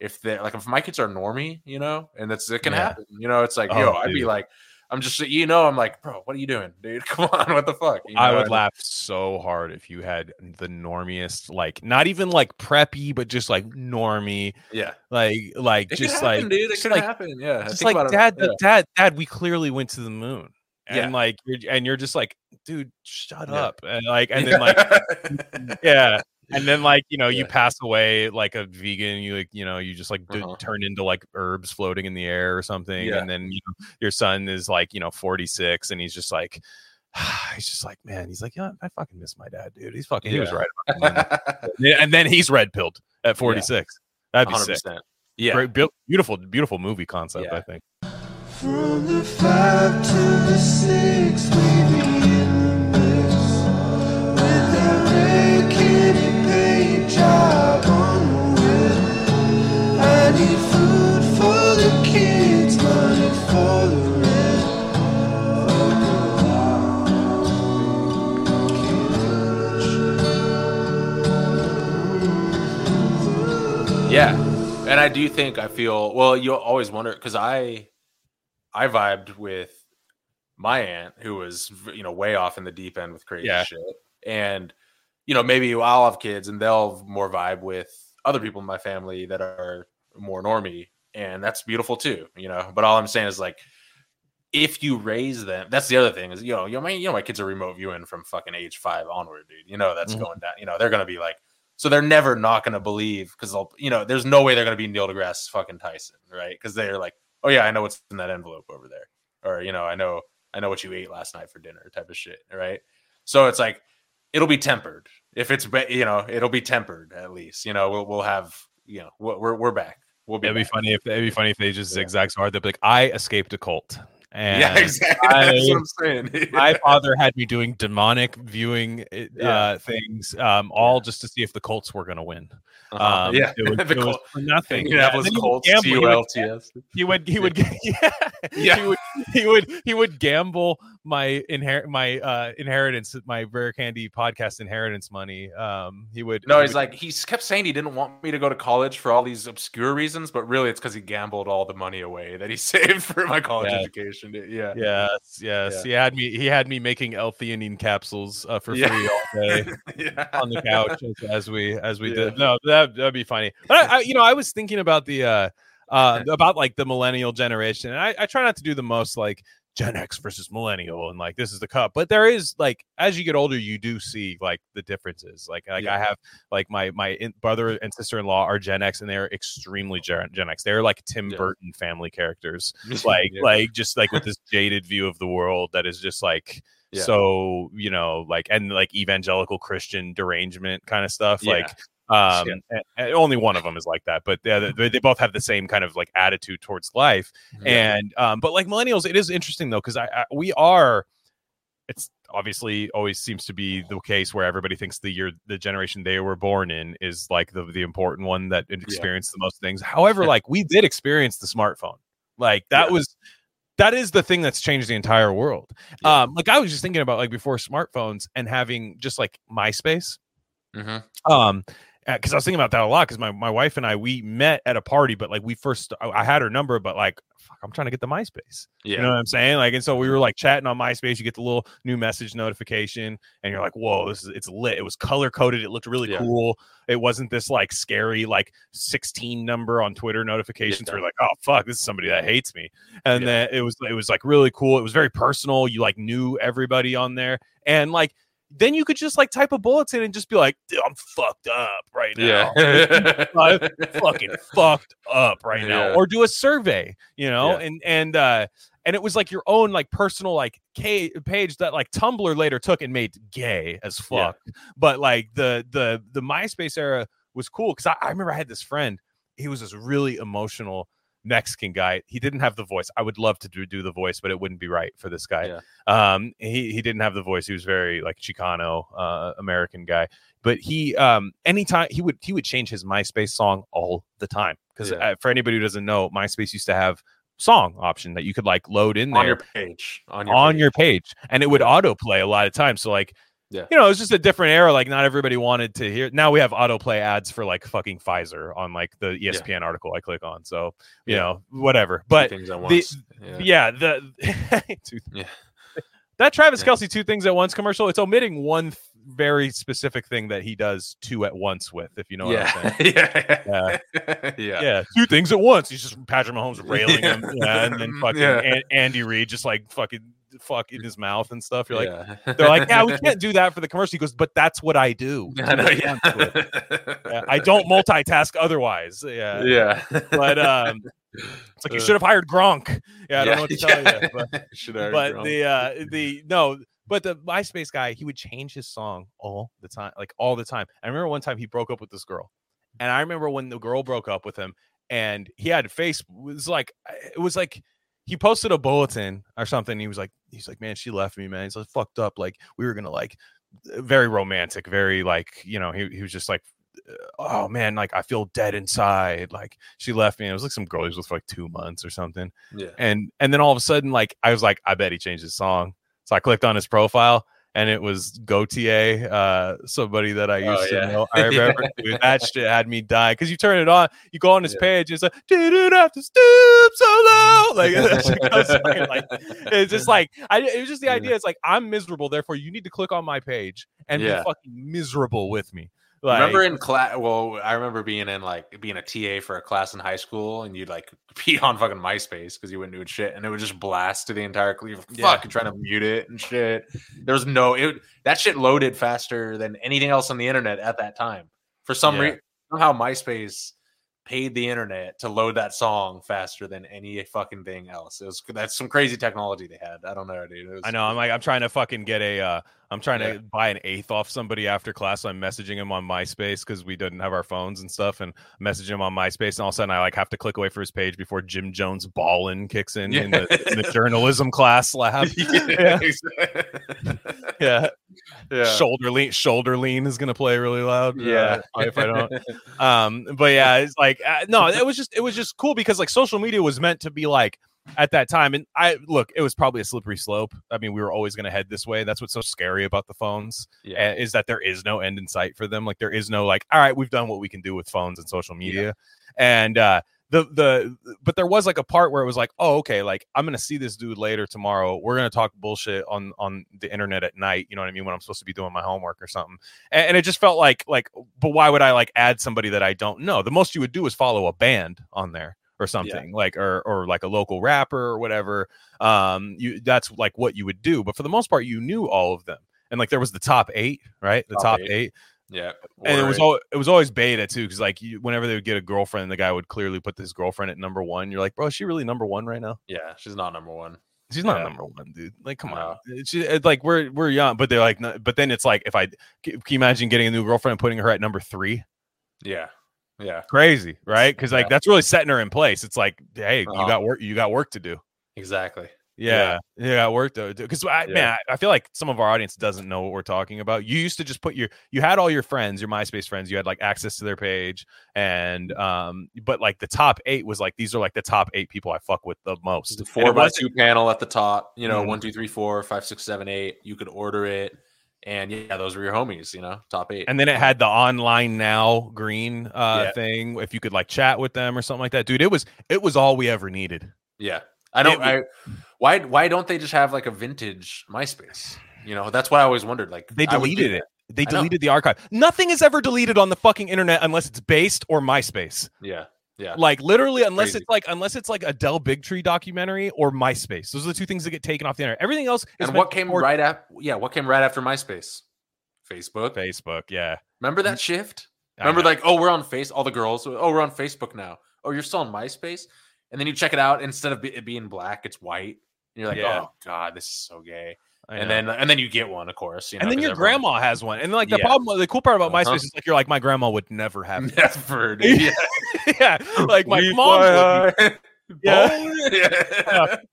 if my kids are normie, you know, and it can happen, you know. It's like, I'd be like, I'm just, you know, I'm like, bro, what are you doing, dude? Come on, what the fuck? You know, I would laugh so hard if you had the normiest, like, not even like preppy, but just like normie. Yeah. Like it just happen, like, dude, it could happen. Yeah. Just like, dad, we clearly went to the moon. And like, you're just like, dude, shut up. And like, and then like, and then, like, you know, you pass away like a vegan, you like, you know, you just like turn into like herbs floating in the air or something. And then, you know, your son is like, you know, 46, and he's just like, man, he's like, yeah, I fucking miss my dad, dude. He's fucking, he was right about that. And then he's red pilled at 46. That'd be 100%. Sick. Yeah. Great, beautiful movie concept, I think. From the 5 to the 6, we begin this with that red kitty paint job on the wheel. I need food for the kids, money for the rent. Yeah, and I do think I feel, well, you always wonder, because I vibed with my aunt, who was, you know, way off in the deep end with crazy shit. And, you know, maybe I'll have kids and they'll more vibe with other people in my family that are more normie. And that's beautiful too, you know. But all I'm saying is, like, if you raise them, that's the other thing is, you know, my kids are remote viewing from fucking age 5 onward, dude. You know, that's going down. You know, they're going to be like, so they're never not going to believe, because they'll, you know, there's no way they're going to be Neil deGrasse fucking Tyson, right? Because they're like, oh yeah, I know what's in that envelope over there, or, you know, I know what you ate last night for dinner, type of shit, right? So it's like, it'll be tempered. If it's, you know, it'll be tempered at least. You know, we'll have, you know, we're back. We'll be. It'd be funny if they just zigzag so hard. They'd be like, I escaped a cult. And yeah, exactly. That's what I'm saying. My father had me doing demonic viewing things, all just to see if the Colts were going to win. It was for nothing. He would gamble my inheritance, my Rare Candy podcast inheritance money. He kept saying he didn't want me to go to college for all these obscure reasons, but really it's because he gambled all the money away that he saved for my college education. Yes. He had me making L-theanine capsules for free all day on the couch as we did. No, that'd be funny. But I, you know, I was thinking about the about like the millennial generation, and I try not to do the most like Gen X versus millennial and like this is the cup, but there is, like, as you get older, you do see like the differences. I have like my brother and sister-in-law are Gen X, and they're extremely Gen X. They're like Tim Burton family characters, like like just like with this jaded view of the world that is just like so, you know, like, and like evangelical Christian derangement kind of stuff, like. And only one of them is like that, but they both have the same kind of like attitude towards life. And but like millennials, it is interesting though, because it's obviously always seems to be the case where everybody thinks the generation they were born in is like the important one that experienced the most things. However, like we did experience the smartphone, like that was. That is the thing that's changed the entire world. Like I was just thinking about like before smartphones and having just like MySpace. Because I was thinking about that a lot, because my wife and I, we met at a party, but like I had her number, but like, fuck, I'm trying to get the MySpace. You know what I'm saying? Like, and so we were like chatting on MySpace. You get the little new message notification, and you're like, whoa, it's lit. It was color coded. It looked really cool. It wasn't this like scary like 16 number on Twitter notifications. We're like, oh fuck, this is somebody that hates me. And then it was like really cool. It was very personal. You like knew everybody on there, and like. Then you could just like type a bulletin and just be like, I'm fucked up right now. I'm fucking fucked up right now. Or do a survey, you know, and it was like your own like personal like page that like Tumblr later took and made gay as fuck. But like the MySpace era was cool, because I remember I had this friend. He was this really emotional Mexican guy. He didn't have the voice. I would love to do the voice, but it wouldn't be right for this guy. He didn't have the voice. He was very like Chicano American guy, but he anytime he would change his MySpace song all the time, because for anybody who doesn't know, MySpace used to have song option that you could like load in there on your page, on your page, and it would autoplay a lot of times. So like, yeah, you know, it's just a different era. Like, not everybody wanted to hear. Now we have autoplay ads for like fucking Pfizer on like the ESPN article I click on. So you know, whatever. But that Travis Kelce two things at once commercial, it's omitting one very specific thing that he does two at once with, if you know what I'm saying. Two things at once. He's just Patrick Mahomes railing him, and then fucking Andy Reid just like fucking in his mouth and stuff. You're like, they're like, yeah, we can't do that for the commercial. He goes, but that's what I do. I don't multitask otherwise. But it's like, you should have hired Gronk. I don't know what to tell you. But the MySpace guy, he would change his song all the time, like all the time. I remember one time he broke up with this girl, and I remember when the girl broke up with him, and he had Facebook. It was like he posted a bulletin or something. He's like, man, she left me, man. He's like, fucked up. Like, we were gonna like, very romantic, very like, you know, he was just like, oh man, like I feel dead inside, like she left me. And it was like some girl he was with for like 2 months or something. Yeah. And then all of a sudden, like I was like, I bet he changed his song. So I clicked on his profile, and it was Gautier, somebody that I used to know. I remember dude, that shit had me dying, because you turn it on, you go on his page, and it's like, didn't have to stoop so low. Like, it's just like, it was just the idea. It's like, I'm miserable, therefore you need to click on my page and be fucking miserable with me. Like, remember in class? Well, I remember being a TA for a class in high school, and you'd like be on fucking MySpace because you wouldn't do shit, and it would just blast to the entire class. Fucking trying to mute it and shit. There was that shit loaded faster than anything else on the internet at that time. For some reason, somehow MySpace paid the internet to load that song faster than any fucking thing else. That's some crazy technology they had. I don't know, dude. I know. I'm trying to fucking get to buy an eighth off somebody after class. So I'm messaging him on MySpace because we didn't have our phones and stuff, and messaging him on MySpace. And all of a sudden I like have to click away for his page before Jim Jones Ballin kicks in the journalism class lab. Shoulder lean is gonna play really loud. If I don't. But yeah, it's like no, it was just cool because like social media was meant to be like, at that time, and it was probably a slippery slope. I mean, we were always going to head this way. That's what's so scary about the phones is that there is no end in sight for them. Like, there is no like, all right, we've done what we can do with phones and social media, and but there was like a part where it was like, oh, okay, like I'm going to see this dude later tomorrow. We're going to talk bullshit on the internet at night. You know what I mean? When I'm supposed to be doing my homework or something, and it just felt like, but why would I like add somebody that I don't know? The most you would do is follow a band on there or something like, or like a local rapper or whatever. That's like what you would do, but for the most part, you knew all of them. And like, there was the top eight, right? The top eight. Yeah. And it was always beta too. Cause like whenever they would get a girlfriend, the guy would clearly put his girlfriend at number one. You're like, bro, is she really number one right now? Yeah. She's not number one. She's not number one, dude. Like, come on. It's like, we're young, but they're like, no, but then it's like, can you imagine getting a new girlfriend and putting her at number three? Yeah. Yeah, crazy, right? Because like that's really setting her in place. It's like, hey, you got work to do. Exactly. Yeah. You got work to do. Because I feel like some of our audience doesn't know what we're talking about. You used to just you had all your friends, your MySpace friends. You had like access to their page, and but like the top eight was like, these are like the top eight people I fuck with the most. The 4x2 panel at the top. You know, 1, 2, 3, 4, 5, 6, 7, 8. You could order it. And yeah, those were your homies, you know, top eight. And then it had the online now green thing. If you could like chat with them or something like that, dude, it was all we ever needed. Yeah. Why don't they just have like a vintage MySpace? You know, that's why I always wondered, like they deleted it. They deleted the archive. Nothing is ever deleted on the fucking internet unless it's based or MySpace. Yeah. Yeah. Like literally, unless it's like a Dell Bigtree documentary or MySpace. Those are the two things that get taken off the internet. Everything else is. And what came right after MySpace? Facebook. Yeah. Remember that shift? Remember like, oh, we're on Face. All the girls. Oh, we're on Facebook now. Oh, you're still on MySpace. And then you check it out. Instead of it being black, it's white. And you're like, oh God, this is so gay. And then you get one, of course. You know, and then your grandma has one. And like the problem, the cool part about MySpace is like, you're like, my grandma would never have it. Never. Yeah. Like my mom.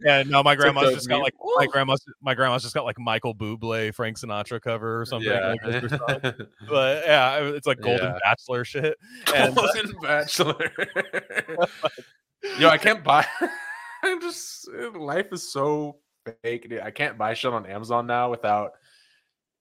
My grandma's just got like my grandma's just got like Michael Bublé, Frank Sinatra cover or something. Yeah. Like this or something. But yeah, it's like Golden Bachelor shit. Golden Bachelor. Yo, I can't buy. I'm just, life is so fake. Dude, I can't buy shit on Amazon now without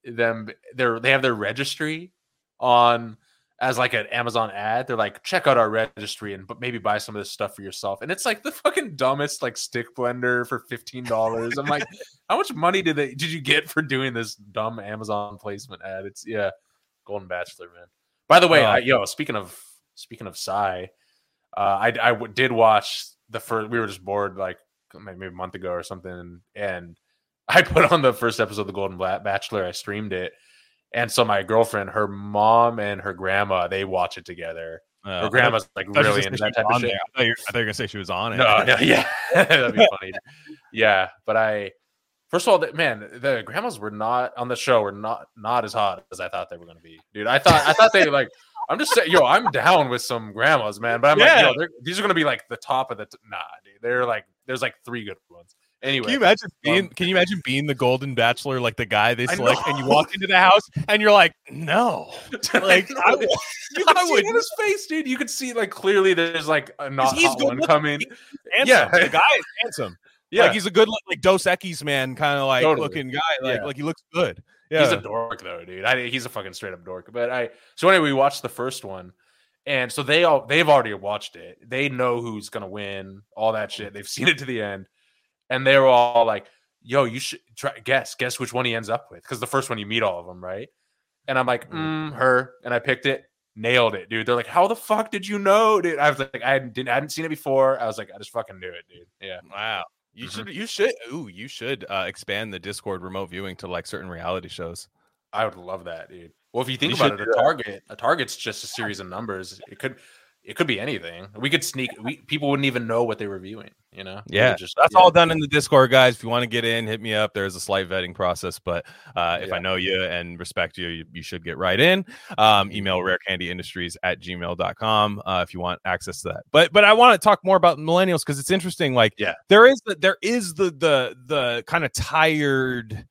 them. They have their registry on as like an Amazon ad. They're like, check out our registry and maybe buy some of this stuff for yourself. And it's like the fucking dumbest like stick blender for $15. I'm like, how much money did you get for doing this dumb Amazon placement ad? It's yeah, Golden Bachelor, man. By the way, speaking of Psy, I did watch the first. We were just bored like maybe a month ago or something, and I put on the first episode of The Golden Bachelor. I streamed it. And so my girlfriend, her mom, and her grandma, they watch it together. Her grandma's like really into that type of shit. I thought you were gonna say she was on it. No, yeah, that'd be funny. Yeah, but first of all, man, the grandmas were not on the show. Were not as hot as I thought they were gonna be, dude. I thought they like. I'm just saying, yo, I'm down with some grandmas, man. But I'm like, yo, these are gonna be like the top of the. Nah, dude, they're like, there's like three good ones. Anyway, can you imagine being the Golden Bachelor, like the guy they select, and you walk into the house and you're like, no, like you could see in his face, dude. You could see like clearly there's like a not hot one coming. Yeah, the guy is handsome. Yeah, like he's a good like Dos Equis man kind of like totally. Looking guy. Like yeah. Like he looks good. Yeah, he's a dork though, dude. He's a fucking straight up dork. But anyway, we watched the first one. And so they've already watched it. They know who's gonna win, all that shit. They've seen it to the end. And they were all like, yo, you should try guess which one he ends up with. Because the first one you meet all of them, right? And I'm like, her. And I picked it, nailed it, dude. They're like, how the fuck did you know, dude? I was like, I hadn't seen it before. I was like, I just fucking knew it, dude. Yeah. Wow. You should expand the Discord remote viewing to like certain reality shows. I would love that, dude. Well, if you think about it, a target's just a series of numbers. It could be anything. We could people wouldn't even know what they were viewing, you know? Yeah, that's all done in the Discord, guys. If you want to get in, hit me up. There's a slight vetting process, but if I know you and respect you, you should get right in. Email rarecandyindustries@gmail.com if you want access to that. But I want to talk more about millennials because it's interesting. Like, yeah, there is the kind of tired...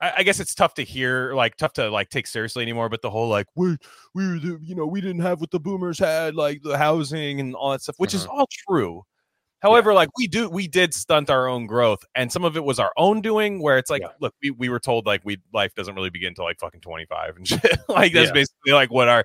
I guess it's tough to hear, like tough to like take seriously anymore. But the whole like we didn't have what the boomers had, like the housing and all that stuff, which is all true. However, like we did stunt our own growth, and some of it was our own doing. Where it's like, look, we were told like life doesn't really begin till like fucking 25 and shit. Like that's basically like what our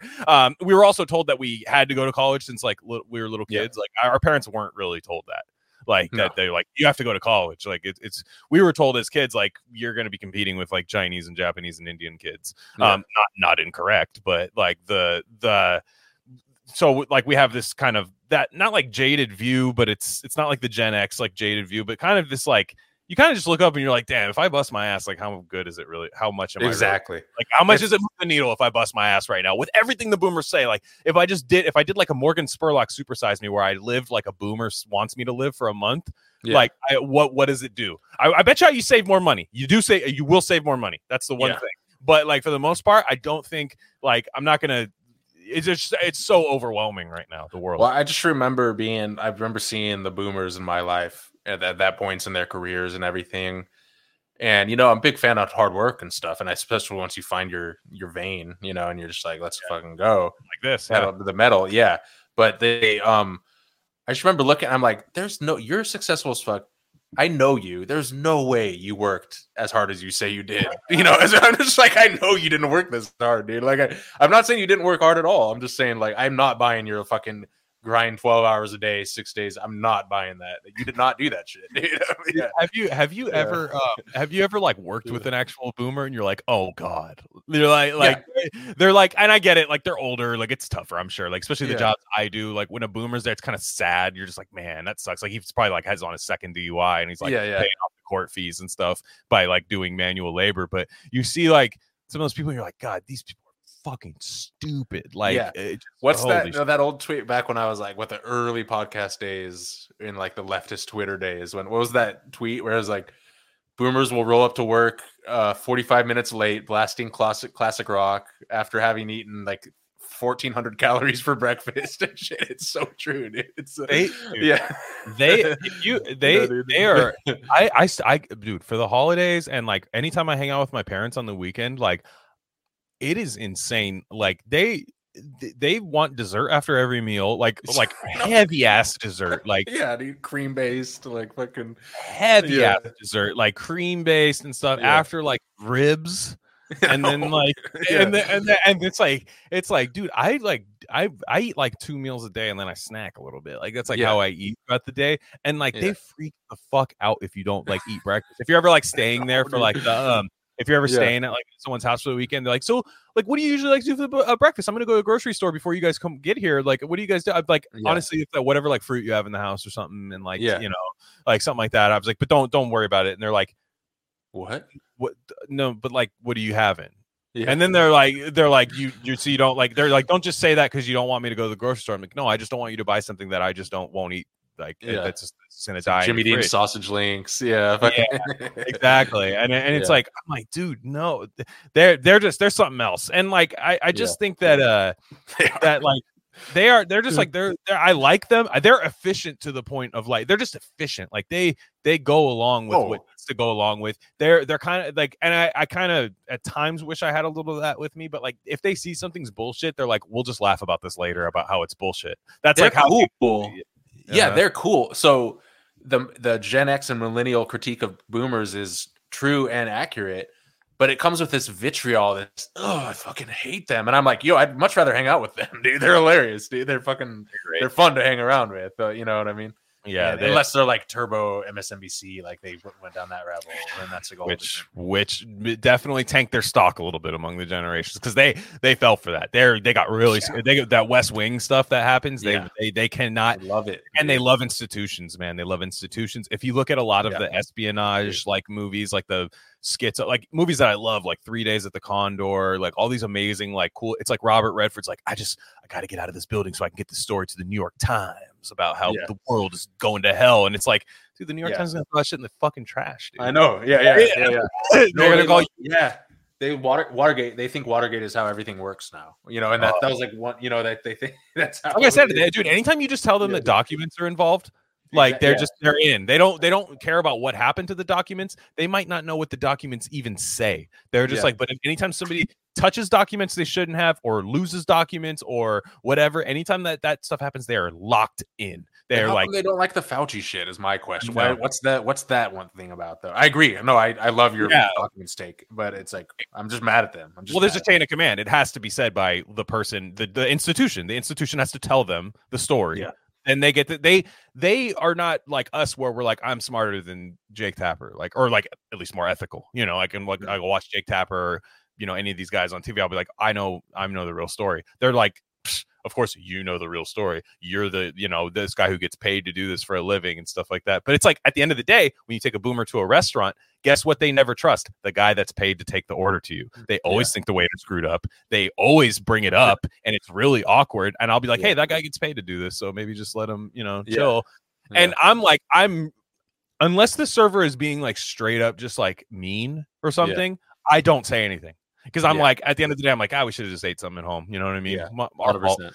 we were also told that we had to go to college since like we were little kids. Yeah. Like our parents weren't really told that. Like that they're like, you have to go to college. Like it's we were told as kids, like you're going to be competing with like Chinese and Japanese and Indian kids. Yeah. Not incorrect, but like so like we have this kind of that not like jaded view, but it's not like the Gen X like jaded view, but kind of this like you kind of just look up and you're like, damn, if I bust my ass, like how good is it really? How much am I exactly really? Like how much does it move the needle if I bust my ass right now with everything the boomers say? Like if I did like a Morgan Spurlock Supersize Me where I lived like a boomer wants me to live for a month, like what does it do? I bet you save more money. You will save more money. That's the one thing. But like for the most part, I don't think like I'm not gonna. It's just it's so overwhelming right now. The world. Well, I just remember seeing the boomers in my life. At that points in their careers and everything, and you know I'm a big fan of hard work and stuff, and I especially once you find your vein, you know, and you're just like let's fucking go like this the metal but they I just remember looking, I'm like you're successful as fuck, I know you, there's no way you worked as hard as you say you did, you know. I'm just like I know you didn't work this hard, dude. Like I'm not saying you didn't work hard at all, I'm just saying like I'm not buying your fucking grind 12 hours a day 6 days. I'm not buying that. You did not do that shit, dude. Have you ever have you ever like worked with an actual boomer and you're like oh god, they're like they're like, and I get it, like they're older, like it's tougher I'm sure, like especially the jobs I do, like when a boomer's there it's kind of sad, you're just like man that sucks, like he's probably like has on his second DUI and he's like paying off the court fees and stuff by like doing manual labor, but you see like some of those people and you're like god these people fucking stupid. Like what's that that old tweet back when I was like what the early podcast days in like the leftist Twitter days when what was that tweet where it was like boomers will roll up to work 45 minutes late blasting classic rock after having eaten like 1,400 calories for breakfast and shit. It's so true, dude. It's they are. I dude for the holidays and like anytime I hang out with my parents on the weekend like it is insane. Like they they want dessert after every meal, like heavy ass dessert, like yeah, dude, cream based, like fucking heavy ass dessert, like cream based and stuff after like ribs, and then like and it's like dude, I eat like two meals a day and then I snack a little bit, like that's like how I eat throughout the day, and like they freak the fuck out if you don't like eat breakfast. If you're ever like staying there for like the if you're ever staying at like someone's house for the weekend, they're like, so like, what do you usually like to do for breakfast? I'm going to go to the grocery store before you guys come get here. Like, what do you guys do? I'm like, honestly, it's like whatever like fruit you have in the house or something. And like, you know, like something like that. I was like, but don't worry about it. And they're like, what? No, but like, what do you have in? Yeah. And then they're like, you don't like, they're like, don't just say that because you don't want me to go to the grocery store. I'm like, no, I just don't want you to buy something that I just won't eat. Like it's gonna die. Jimmy Dean sausage links, exactly. And it's like I'm like, dude, no, they're something else. And like I just think that that like they're just like they're I like them. They're efficient to the point of like they're just efficient. Like they go along with what needs to go along with. They're kind of like, and I kind of at times wish I had a little of that with me. But like if they see something's bullshit, they're like, we'll just laugh about this later about how it's bullshit. That's like how cool. Yeah, they're cool. So the Gen X and millennial critique of boomers is true and accurate, but it comes with this vitriol that's, oh, I fucking hate them. And I'm like, yo, I'd much rather hang out with them, dude. They're hilarious, dude. They're fucking great. They're fun to hang around with. You know what I mean? Yeah. And unless they're like turbo MSNBC, like they went down that rabbit hole, and that's a goal. Which definitely tanked their stock a little bit among the generations because they fell for that. They got really they got that West Wing stuff that happens. They cannot love it, and they love institutions, man. They love institutions. If you look at a lot of the espionage like movies, like the skits, like movies that I love, like 3 Days at the Condor, like all these amazing, like cool. It's like Robert Redford's like, I got to get out of this building so I can get the story to the New York Times about how the world is going to hell. And it's like, dude, the New York Times is gonna throw that shit in the fucking trash, dude. I know. They're gonna call you. They Watergate. They think Watergate is how everything works now. You know, and that was like one. You know that they think that's how. Like I said, dude. Anytime you just tell them that documents are involved, like they're just they're in. They don't care about what happened to the documents. They might not know what the documents even say. They're just like, but anytime somebody touches documents they shouldn't have, or loses documents, or whatever, anytime that stuff happens, they are locked in. They're like, they don't like the Fauci shit is my question. No. What's that one thing about though? I agree. No, I love your documents take, but it's like I'm just mad at them. Well, there's a chain of command. It has to be said by the person, the institution. The institution has to tell them the story. Yeah. And they get that they are not like us where we're like, I'm smarter than Jake Tapper, like, or like at least more ethical, you know, like, and like I watch Jake Tapper, or, you know, any of these guys on TV, I'll be like, I know the real story. They're like, of course, you know, the real story. You're the, you know, this guy who gets paid to do this for a living and stuff like that. But it's like at the end of the day, when you take a boomer to a restaurant, guess what? They never trust the guy that's paid to take the order to you. They always think the waiter screwed up. They always bring it up and it's really awkward. And I'll be like, hey, that guy gets paid to do this. So maybe just let him, you know, chill. Yeah. And I'm like, unless the server is being like straight up, just like mean or something, I don't say anything. Because I'm like, at the end of the day, I'm like, we should have just ate something at home. You know what I mean? Yeah, 100%.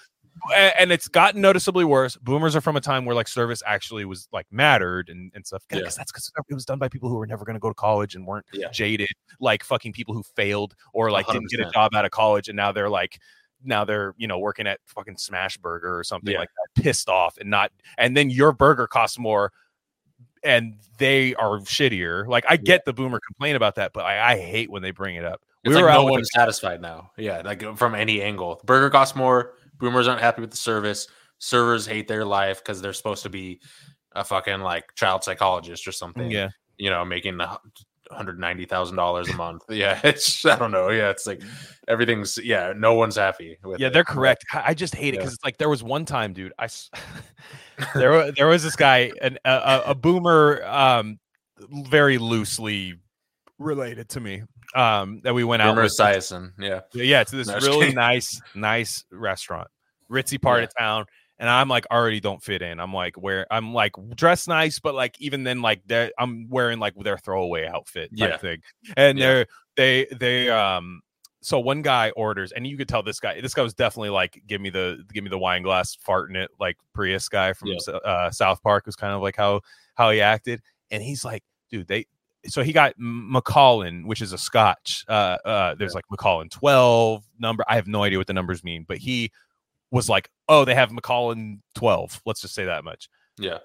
And it's gotten noticeably worse. Boomers are from a time where like service actually was like mattered and stuff. Because that's because it was done by people who were never going to go to college and weren't jaded, like fucking people who failed or like 100%. Didn't get a job out of college. And now they're, you know, working at fucking Smash Burger or something like that, pissed off and then your burger costs more. And they are shittier. Like, I get the boomer complaint about that, but I hate when they bring it up. It's like no one is satisfied now. Yeah, like from any angle. Burger costs more. Boomers aren't happy with the service. Servers hate their life because they're supposed to be a fucking, like, child psychologist or something. Yeah. You know, making $190,000 a month. Yeah, it's, I don't know. Yeah, it's like everything's, no one's happy with it. They're correct. I just hate it because it's like there was one time, dude, there was this guy, a boomer, very loosely related to me, that we went out with. To this really nice restaurant, ritzy part of town. And I'm like, already don't fit in. I'm like dressed nice, but like even then, like I'm wearing like their throwaway outfit type thing. And so one guy orders, and you could tell this guy was definitely like, give me the wine glass, farting it, like Prius guy from South Park was kind of like how he acted. And he's like, dude, so he got Macallan, which is a Scotch. There's like Macallan 12 number. I have no idea what the numbers mean, but he was like, oh, they have Macallan 12. Let's just say that much. Yeah.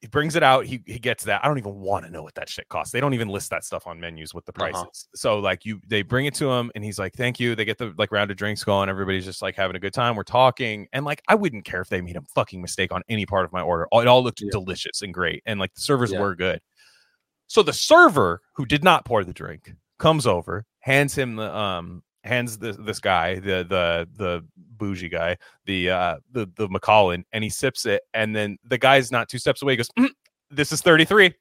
He brings it out. He gets that. I don't even want to know what that shit costs. They don't even list that stuff on menus with the prices. So like they bring it to him and he's like, thank you. They get the like round of drinks going. Everybody's just like having a good time. We're talking. And like, I wouldn't care if they made a fucking mistake on any part of my order. It all looked delicious and great. And like the servers were good. So the server who did not pour the drink comes over, hands him the, this guy, the bougie guy, the Macallan, and he sips it. And then the guy's not two steps away. He goes, this is 33.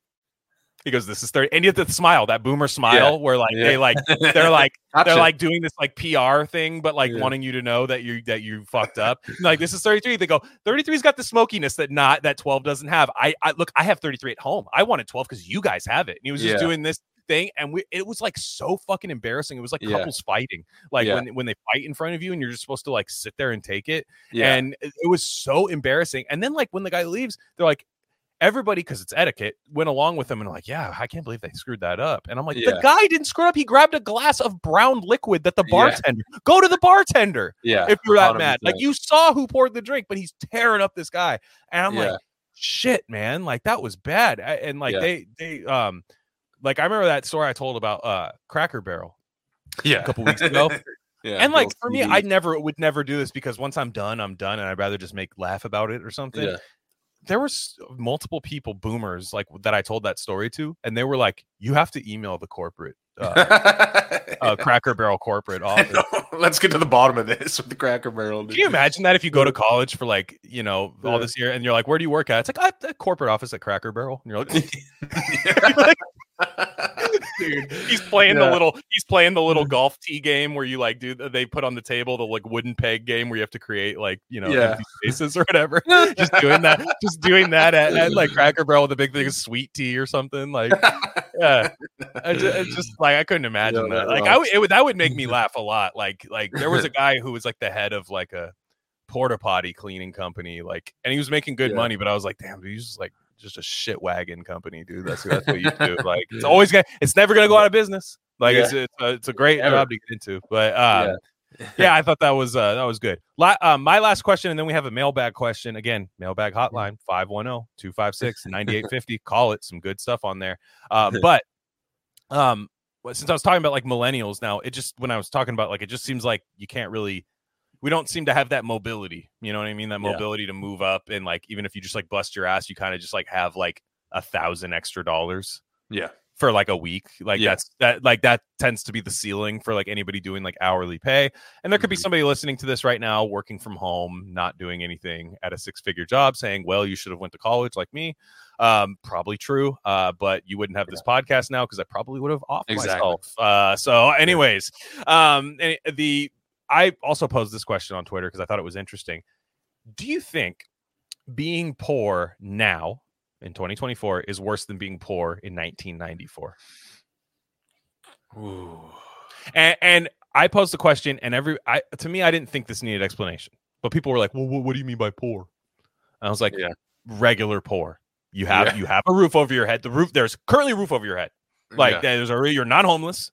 He goes, this is 30. And you have to smile, that boomer smile where like, they like, they're like, gotcha. They're like doing this like PR thing, but like wanting you to know that you fucked up. Like, this is 33. They go, 33's got the smokiness that 12 doesn't have. I look, I have 33 at home. I wanted 12 because you guys have it. And he was just doing this thing, and it was like so fucking embarrassing. It was like couples fighting, like when they fight in front of you and you're just supposed to like sit there and take it, and it was so embarrassing. And then like when the guy leaves, they're like, everybody, because it's etiquette, went along with him and like, yeah, I can't believe they screwed that up. And I'm like, the guy didn't screw up. He grabbed a glass of brown liquid that the bartender go to the bartender if you're that 100%. Mad, like you saw who poured the drink, but he's tearing up this guy. And I'm like, shit, man, like that was bad. And like they like I remember that story I told about Cracker Barrel a couple weeks ago. And like for me, I would never do this, because once I'm done and I'd rather just laugh about it or something. There were multiple people, boomers, like that I told that story to, and they were like, you have to email the corporate Cracker Barrel corporate office. Let's get to the bottom of this with the Cracker Barrel. Dude. Can you imagine that if you go to college for like, you know, all this year and you're like, where do you work at? It's like, the corporate office at Cracker Barrel. And you're like, dude, he's playing the little golf tee game where you like they put on the table the like wooden peg game where you have to create like, you know, empty spaces or whatever. just doing that at like Cracker Barrel with a big thing of sweet tea or something. Like, I couldn't imagine that. Like, that would make me laugh a lot. Like there was a guy who was like the head of like a porta potty cleaning company, like, and he was making good money, but I was like, damn, dude, he's just like, just a shit wagon company, dude. That's what you do. Like, it's always it's never gonna go out of business. Like, it's a great job to get into. But I thought that was good. My last question, and then we have a mailbag question. Again, mailbag hotline 510-256-9850. Call it. Some good stuff on there. But since I was talking about like millennials now, when I was talking about like, it just seems like you can't really. We don't seem to have that mobility, you know what I mean? That mobility to move up. And like, even if you just like bust your ass, you kind of just like have like $1,000 extra for like a week. Like that tends to be the ceiling for like anybody doing like hourly pay. And there could be somebody listening to this right now, working from home, not doing anything, at a 6-figure job, saying, well, you should have went to college like me. Probably true. But you wouldn't have this podcast now, 'cause I probably would have offed myself. So anyways, I also posed this question on Twitter because I thought it was interesting. Do you think being poor now in 2024 is worse than being poor in 1994? Ooh. And I posed the question, and to me, I didn't think this needed explanation. But people were like, well, what do you mean by poor? And I was like, regular poor. You have a roof over your head. There's currently a roof over your head. Like, you're not homeless.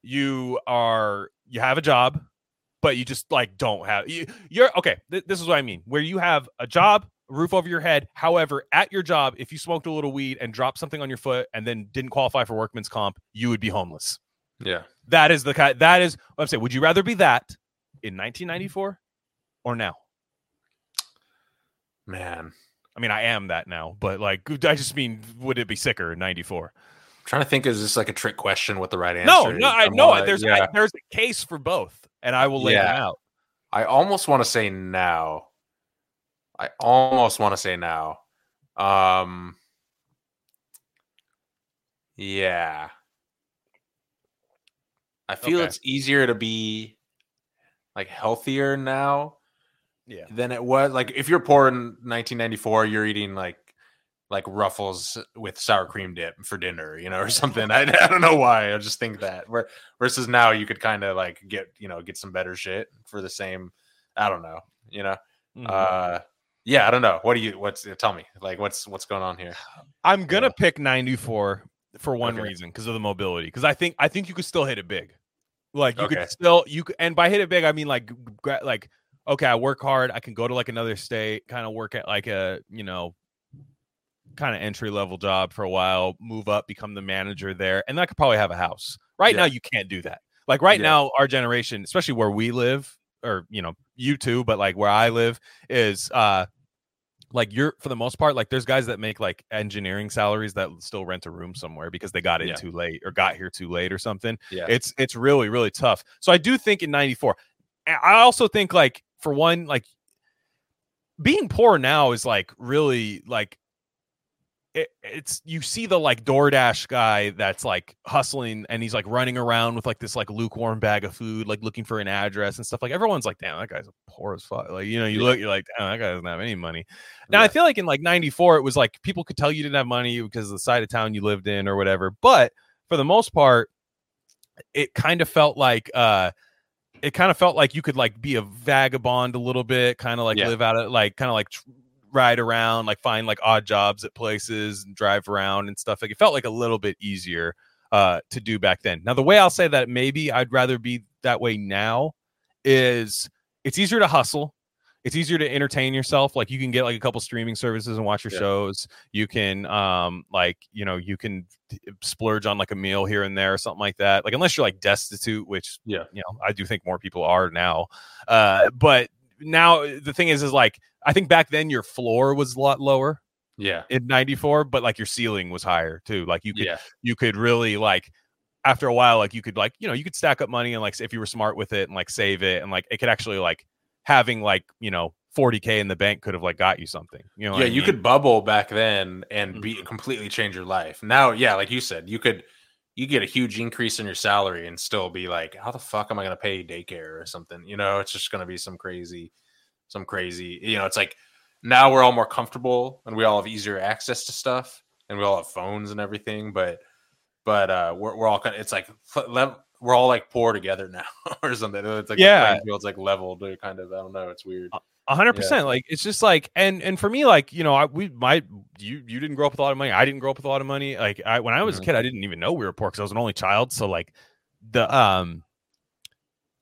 You have a job. But you just like don't have you're okay. This is what I mean. Where you have a job, a roof over your head. However, at your job, if you smoked a little weed and dropped something on your foot and then didn't qualify for workman's comp, you would be homeless. Yeah, that is the kind. That is what I'm saying. Would you rather be that in 1994 or now? Man, I mean, I am that now, but like, I just mean, would it be sicker in 94? I'm trying to think, is this like a trick question? What the right answer? No, I know it. There's a case for both. And I will lay them out. I almost want to say now. Yeah. I feel it's easier to be like healthier now than it was. Like if you're poor in 1994, you're eating like Ruffles with sour cream dip for dinner, you know, or something. I don't know why. I just think that. Versus now, you could kind of like get some better shit for the same. I don't know, you know. Mm-hmm. I don't know. What do you? Tell me? Like, what's going on here? I'm gonna pick 94 for one reason, because of the mobility. Because I think you could still hit it big. Like you could still and by hit it big I mean like okay, I work hard, I can go to like another state, kind of work at like a, you know, kind of entry level job for a while, move up, become the manager there, and I could probably have a house. Right now you can't do that. Like right now our generation, especially where we live, or you know, you too, but like where I live is like you're, for the most part, like there's guys that make like engineering salaries that still rent a room somewhere because they got in too late or got here too late or something. Yeah. It's really, really tough. So I do think in 94, I also think like for one, like being poor now is like really like it's you see the like DoorDash guy that's like hustling and he's like running around with like this like lukewarm bag of food, like looking for an address and stuff. Like everyone's like, damn, that guy's poor as fuck. Like, you know, you look, you're like, damn, that guy doesn't have any money. Now I feel like in like 94, it was like people could tell you didn't have money because of the side of town you lived in or whatever. But for the most part, it kind of felt like you could like be a vagabond a little bit, kind of like live out of like kind of like ride around, like find like odd jobs at places and drive around and stuff. Like it felt like a little bit easier to do back then. Now the way I'll say that maybe I'd rather be that way now is it's easier to hustle, it's easier to entertain yourself. Like you can get like a couple streaming services and watch your shows. You can like, you know, you can splurge on like a meal here and there or something like that. Like unless you're like destitute, which you know, I do think more people are now. But now the thing is like I think back then your floor was a lot lower in 94, but like your ceiling was higher too. Like you could you could really like after a while, like you could like, you know, you could stack up money and like if you were smart with it and like save it and like it could actually like having like, you know, 40K in the bank could have like got you something, you know. You could bubble back then and be completely change your life. Now like you said, you get a huge increase in your salary and still be like, how the fuck am I going to pay daycare or something? You know, it's just going to be some crazy, you know. It's like now we're all more comfortable and we all have easier access to stuff and we all have phones and everything. But we're all kind of, it's like, we're all like poor together now or something. It's like, the playing field's like leveled or kind of, I don't know. It's weird. 100%. Like, it's just like, and for me, like, you know, you didn't grow up with a lot of money. I didn't grow up with a lot of money. Like when I was a kid, I didn't even know we were poor because I was an only child. So like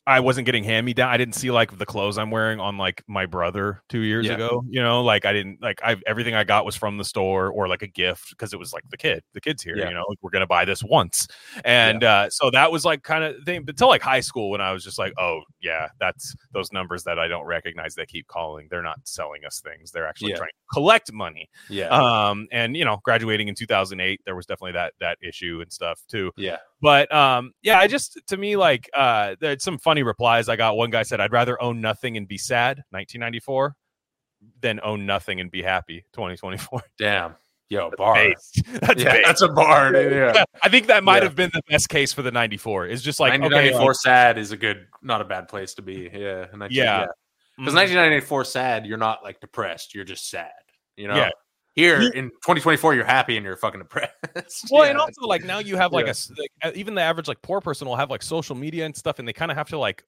I wasn't getting hand-me-down. I didn't see like the clothes I'm wearing on like my brother 2 years ago, you know, like everything I got was from the store or like a gift because it was like the kid's here, you know, like, we're going to buy this once. And so that was like kind of thing until like high school when I was just like, oh yeah, that's those numbers that I don't recognize. They keep calling. They're not selling us things. They're actually trying to collect money. Yeah. And you know, graduating in 2008, there was definitely that issue and stuff too. Yeah. But I just, to me, like there's some funny replies I got. One guy said, I'd rather own nothing and be sad, 1994, than own nothing and be happy, 2024. Damn. Yo, bar. That's a bar. Dude. Yeah. I think that might have been the best case for the 94. It's just like 1994 sad is not a bad place to be. Yeah. Because 1994 sad, you're not like depressed. You're just sad, you know? Yeah. Here in 2024, you're happy and you're fucking depressed. Well, and also like now you have like even the average like poor person will have like social media and stuff, and they kind of have to like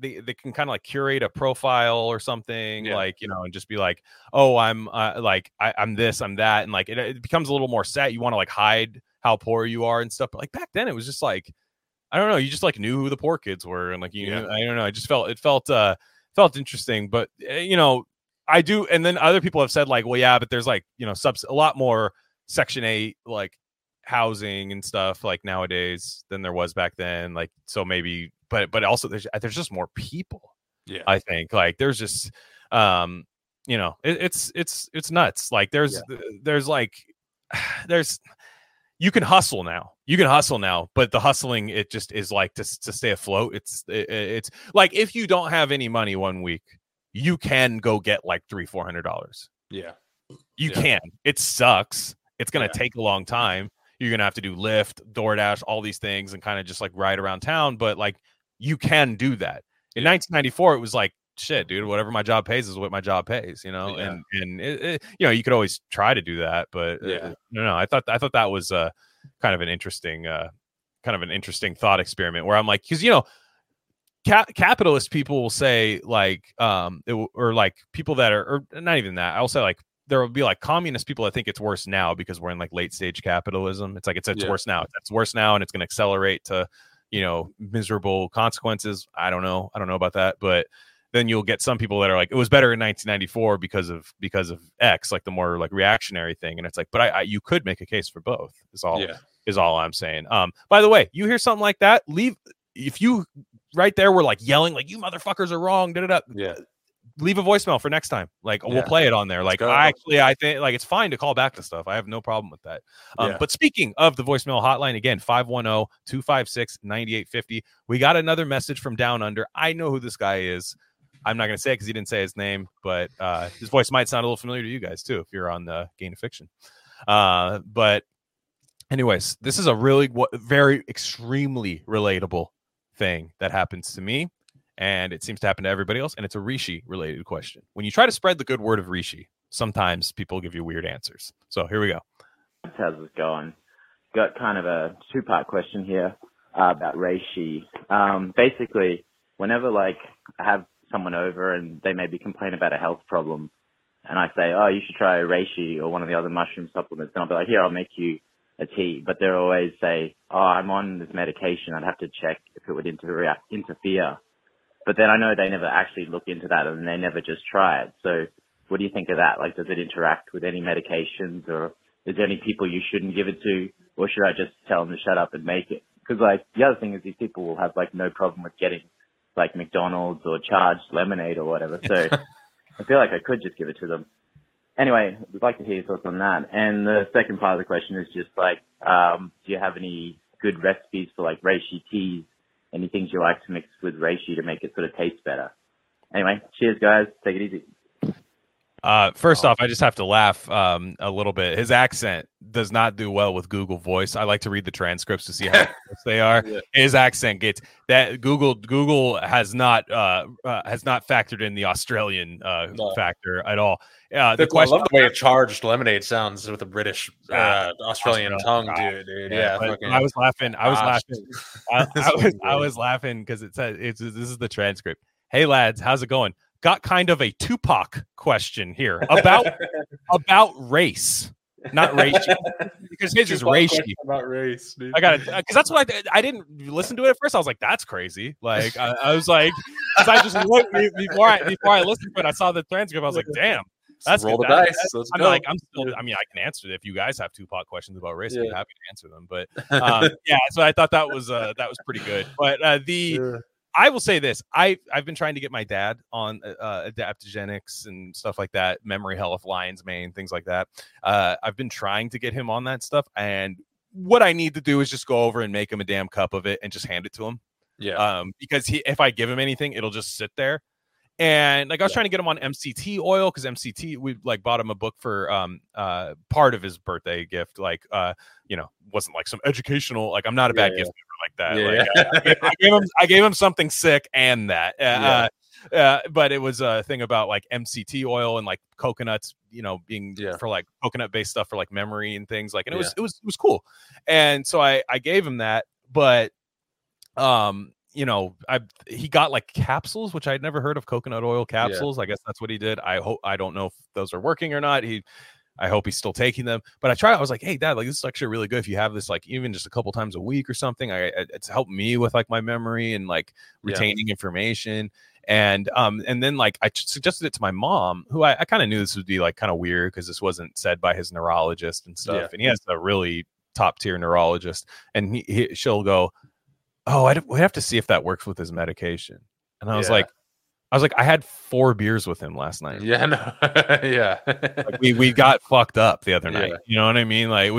they can kind of like curate a profile or something like, you know, and just be like, oh, I'm like I'm this, I'm that, and like it becomes a little more sad. You want to like hide how poor you are and stuff. But like back then, it was just like, I don't know, you just like knew who the poor kids were, and like you knew, I don't know, I just felt interesting, but you know. I do, and then other people have said like, well, yeah, but there's like, you know, a lot more Section 8 like housing and stuff like nowadays than there was back then. Like, so maybe, but also there's just more people. Yeah, I think like there's just, you know, it's nuts. Like there's you can hustle now. You can hustle now, but the hustling, it just is like to stay afloat. It's like if you don't have any money 1 week, you can go get like $300-$400. Yeah. You can. It sucks. It's going to take a long time. You're going to have to do Lyft, DoorDash, all these things and kind of just like ride around town. But like you can do that. In 1994, it was like, shit, dude, whatever my job pays is what my job pays, you know? Yeah. And it, you know, you could always try to do that. But no, I thought that was kind of an interesting, thought experiment where I'm like, because, you know, capitalist people will say like or like people that are, or not even that, I'll say like there will be like communist people that think it's worse now because we're in like late stage capitalism. It's like it's yeah. worse now. It's worse now, and it's going to accelerate to, you know, miserable consequences. I don't know. I don't know about that, but then you'll get some people that are like, it was better in 1994 because of X, like the more like reactionary thing. And it's like, but you could make a case for both is all I'm saying. By the way, you hear something like that, leave. If you right there were like yelling, like, you motherfuckers are wrong. Yeah. Leave a voicemail for next time. Like we'll play it on there. Like I think like it's fine to call back to stuff. I have no problem with that. But speaking of the voicemail hotline again, 510-256-9850. We got another message from Down Under. I know who this guy is. I'm not going to say it because he didn't say his name, but his voice might sound a little familiar to you guys too if you're on the Gain of Fiction. But anyways, this is a really very extremely relatable thing that happens to me, and it seems to happen to everybody else, and it's a Rishi-related question. When you try to spread the good word of Rishi, sometimes people give you weird answers. So here we go. How's this going? Got kind of a two-part question here about Rishi. Basically, whenever like I have someone over and they maybe complain about a health problem, and I say, oh, you should try reishi or one of the other mushroom supplements, and I'll be like, here, I'll make you a tea. But they'll always say, oh, I'm on this medication. I'd have to check if it would interfere. But then I know they never actually look into that, and they never just try it. So what do you think of that? Like, does it interact with any medications, or is there any people you shouldn't give it to, or should I just tell them to shut up and make it? Because, like, the other thing is these people will have, like, no problem with getting, like, McDonald's or charged lemonade or whatever. So I feel like I could just give it to them. Anyway, we'd like to hear your thoughts on that. And the second part of the question is just, like, do you have any good recipes for, like, reishi teas? Any things you like to mix with reishi to make it sort of taste better? Anyway, cheers, guys. Take it easy. First off, I just have to laugh a little bit. His accent does not do well with Google Voice. I like to read the transcripts to see how they are. Yeah. His accent gets that Google has not factored in the Australian factor at all. I love the way a charged lemonade sounds with a British Australian tongue, dude. Yeah, I was laughing. I was laughing because it says this is the transcript. Hey lads, how's it going? Got kind of a Tupac question here about race, not reishi, because his is reishi. About race, dude. I got it because that's what I didn't listen to it at first. I was like, "That's crazy!" Like I was like, because I just looked before I listened to it. I saw the transcript. I was like, "Damn, that's roll good. The dice." I can answer it if you guys have Tupac questions about race. I'm happy to answer them, but so I thought that was pretty good. But I will say this. I've been trying to get my dad on adaptogenics and stuff like that, memory health, lion's mane, things like that. I've been trying to get him on that stuff. And what I need to do is just go over and make him a damn cup of it and just hand it to him. Yeah. Because if I give him anything, it'll just sit there. And like I was trying to get him on MCT oil because MCT, we like bought him a book for part of his birthday gift. Like, wasn't like some educational. Like, I'm not a bad gift giver like that. Yeah. Like, I gave him something sick and that. But it was a thing about like MCT oil and like coconuts, being for like coconut based stuff for like memory and things like. And it was cool. And so I gave him that, but he got like capsules, which I'd never heard of, coconut oil capsules. Yeah. I guess that's what he did. I don't know if those are working or not. I hope he's still taking them, but I was like, hey dad, like this is actually really good. If you have this, like even just a couple times a week or something, it's helped me with like my memory and like retaining information. And then like, I suggested it to my mom, who I kind of knew this would be like kind of weird because this wasn't said by his neurologist and stuff. Yeah. And he has a really top tier neurologist, and she'll go, oh, we have to see if that works with his medication. And I was like, I had 4 beers with him last night. Yeah, no. Yeah. Like we got fucked up the other night. Yeah. You know what I mean? Like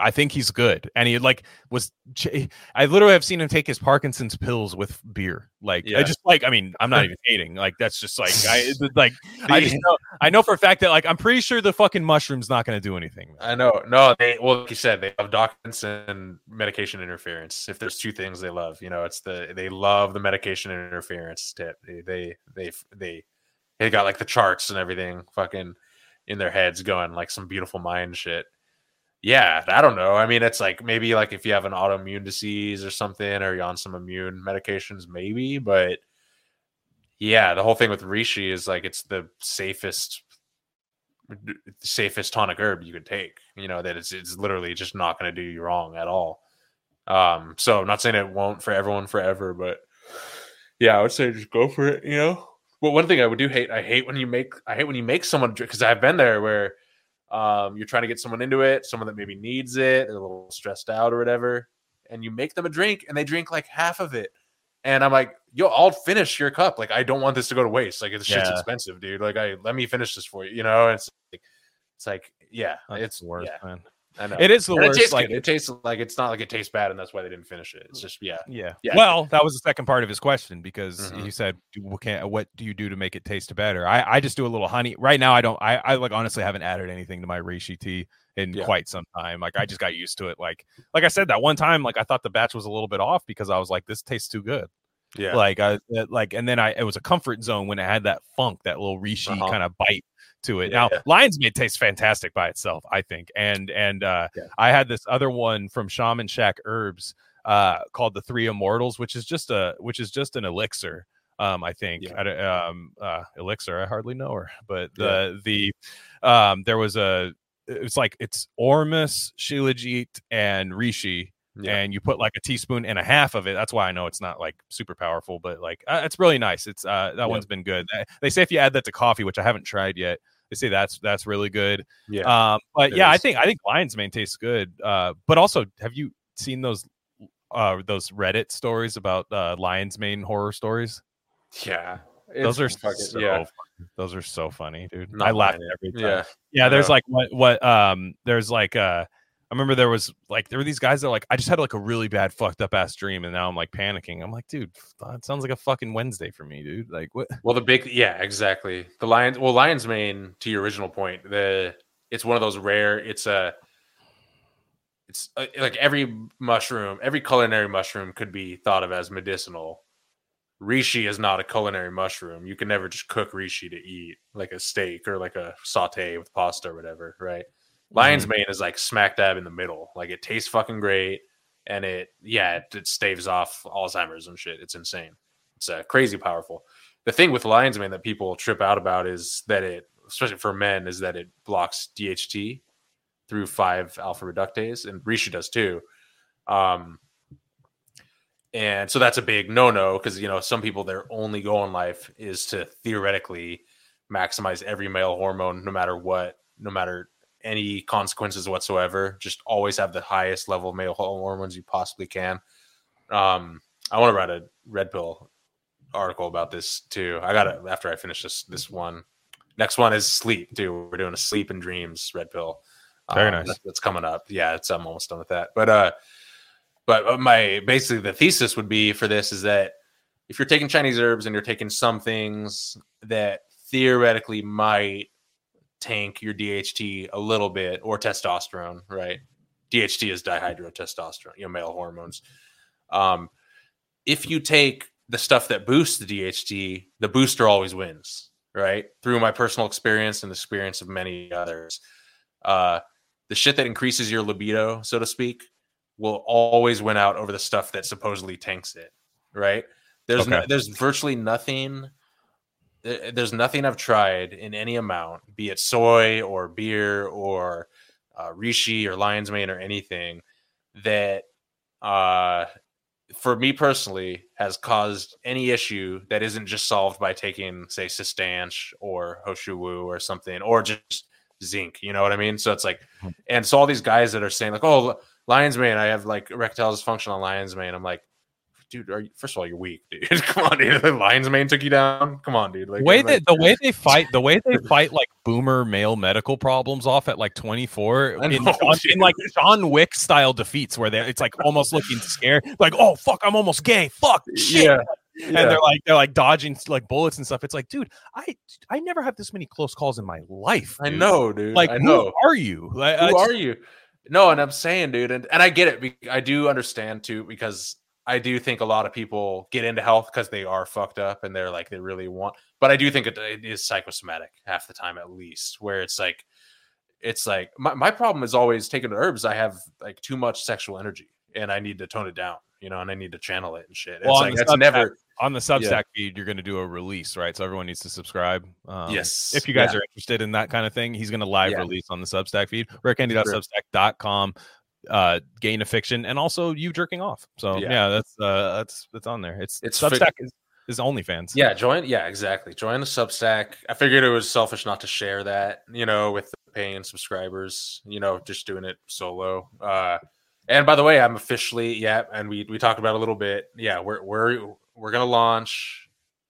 I think he's good. And he like was, I literally have seen him take his Parkinson's pills with beer. Like I just like, I mean, I'm not even hating. Like that's just like, I know for a fact that like, I'm pretty sure the fucking mushroom's not going to do anything. I know. No, like you said, they love doctors and medication interference. If there's two things they love, it's they love the medication interference tip. They got like the charts and everything fucking in their heads going like some beautiful mind shit. Yeah, I don't know. I mean, it's like maybe like if you have an autoimmune disease or something, or you're on some immune medications, maybe. But yeah, the whole thing with reishi is like it's the safest the safest tonic herb you can take. You know, that it's literally just not going to do you wrong at all. So I'm not saying it won't for everyone forever, but yeah, I would say just go for it, you know? Well, one thing I would do hate, I hate when you make someone drink, because I've been there where you're trying to get someone into it, someone that maybe needs it, they're a little stressed out or whatever, and you make them a drink and they drink like half of it. And I'm like, yo, I'll finish your cup. Like, I don't want this to go to waste. Like, this shit's expensive, dude. Like, let me finish this for you. You know, it's like, yeah, that's it's worth, yeah. Man. I know. It is the worst. It like good. It tastes like it's not like it tastes bad, and that's why they didn't finish it. It's just yeah. Well, that was the second part of his question, because he said, "What do you do to make it taste better?" I just do a little honey. Right now, I don't. I like honestly haven't added anything to my reishi tea in quite some time. Like I just got used to it. Like I said that one time, like I thought the batch was a little bit off because I was like, "This tastes too good." Yeah. And then it was a comfort zone when it had that funk, that little reishi kind of bite to it. Yeah. Now, lion's mane tastes fantastic by itself, I think. And I had this other one from Shaman Shack Herbs called the Three Immortals, which is just an elixir. I think elixir. I hardly know her, but it's Ormus, Shilajit, and Rishi. Yeah. And you put like a teaspoon and a half of it. That's why I know it's not like super powerful, but like it's really nice. It's that one's been good. They say if you add that to coffee, which I haven't tried yet, they say that's really good. Yeah. I think lion's mane tastes good. But also, have you seen those Reddit stories about lion's mane horror stories? Yeah. Those are so funny, dude. Not I laugh every time. Yeah. There's like I remember there were these guys that were like, I just had like a really bad fucked up ass dream, and now I'm like panicking. I'm like, dude, it sounds like a fucking Wednesday for me, dude. Like what? Well, exactly. The lion's mane, to your original point, it's one of those rare. It's like every mushroom, every culinary mushroom could be thought of as medicinal. Reishi is not a culinary mushroom. You can never just cook reishi to eat, like a steak or like a saute with pasta or whatever, right? Lion's mane is like smack dab in the middle. Like it tastes fucking great, and it staves off Alzheimer's and shit. It's insane. It's crazy powerful. The thing with lion's mane that people trip out about is that it, especially for men, is that it blocks DHT through 5-alpha reductase, and reishi does too. And so that's a big no-no, because you know some people, their only goal in life is to theoretically maximize every male hormone, no matter what, no matter any consequences whatsoever, just always have the highest level of male hormones you possibly can. I want to write a Red Pill article about this too. I got it after I finish this one. Next one is sleep too. We're doing a sleep and dreams Red Pill. Very nice. That's coming up. Yeah, I'm almost done with that. But my basically the thesis would be for this is that if you're taking Chinese herbs and you're taking some things that theoretically might tank your DHT a little bit, or testosterone, right? DHT is dihydrotestosterone, you know, male hormones. If you take the stuff that boosts the DHT, the booster always wins, right? Through my personal experience and the experience of many others, the shit that increases your libido, so to speak, will always win out over the stuff that supposedly tanks it, right? There's virtually nothing. There's nothing I've tried in any amount, be it soy or beer or reishi or lion's mane or anything, that for me personally has caused any issue that isn't just solved by taking, say, Sistanch or Hoshu Wu or something, or just zinc. You know what I mean? So it's like, and so all these guys that are saying like, oh, lion's mane, I have like erectile dysfunction on lion's mane. I'm like, dude, first of all, you're weak, dude. Come on, dude. The lion's mane took you down. Come on, dude. Like, the way they fight like boomer male medical problems off at like 24 in like John Wick style defeats, where it's like almost looking scared, like, oh fuck, I'm almost gay. Fuck, shit. Yeah. And they're like dodging like bullets and stuff. It's like, dude, I never have this many close calls in my life. Dude. I know, dude. Like, I know. Who are you? Like, who are you? No, and I'm saying, dude, and I get it. I do understand too, because I do think a lot of people get into health because they are fucked up and they're like, they really want, but I do think it is psychosomatic half the time, at least, where it's like my problem is always taking herbs. I have like too much sexual energy. and I need to tone it down, you know, and I need to channel it and shit. Well, it's like that's never on the Substack feed. You're going to do a release, right? So everyone needs to subscribe. Yes. If you guys are interested in that kind of thing, he's going to live release on the Substack feed. RickAndy.substack.com. Gain of Fiction, and also you jerking off. So that's on there. It's Substack is OnlyFans. Yeah, join. Yeah, exactly. Join the Substack. I figured it was selfish not to share that, you know, with the paying subscribers. You know, just doing it solo. And by the way, I'm officially and we talked about it a little bit. Yeah, we're gonna launch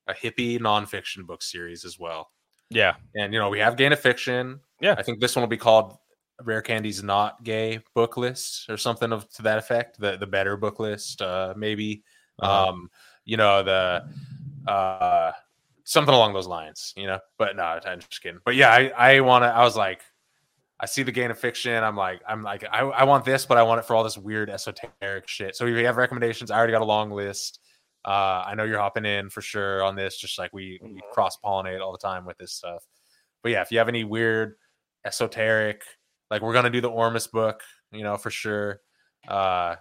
a hippie nonfiction book series as well. Yeah, and you know we have Gain of Fiction. Yeah, I think this one will be called Rare Candy's Not Gay Book List or something of to that effect. The better book list, maybe. You know, the something along those lines, you know. But no, I'm just kidding. But yeah, I was like, I see the Gain of Fiction. I want this, but I want it for all this weird esoteric shit. So if you have recommendations, I already got a long list. I know you're hopping in for sure on this, just like we cross-pollinate all the time with this stuff. But yeah, if you have any weird esoteric, like we're gonna do the Ormus book, you know, for sure. We're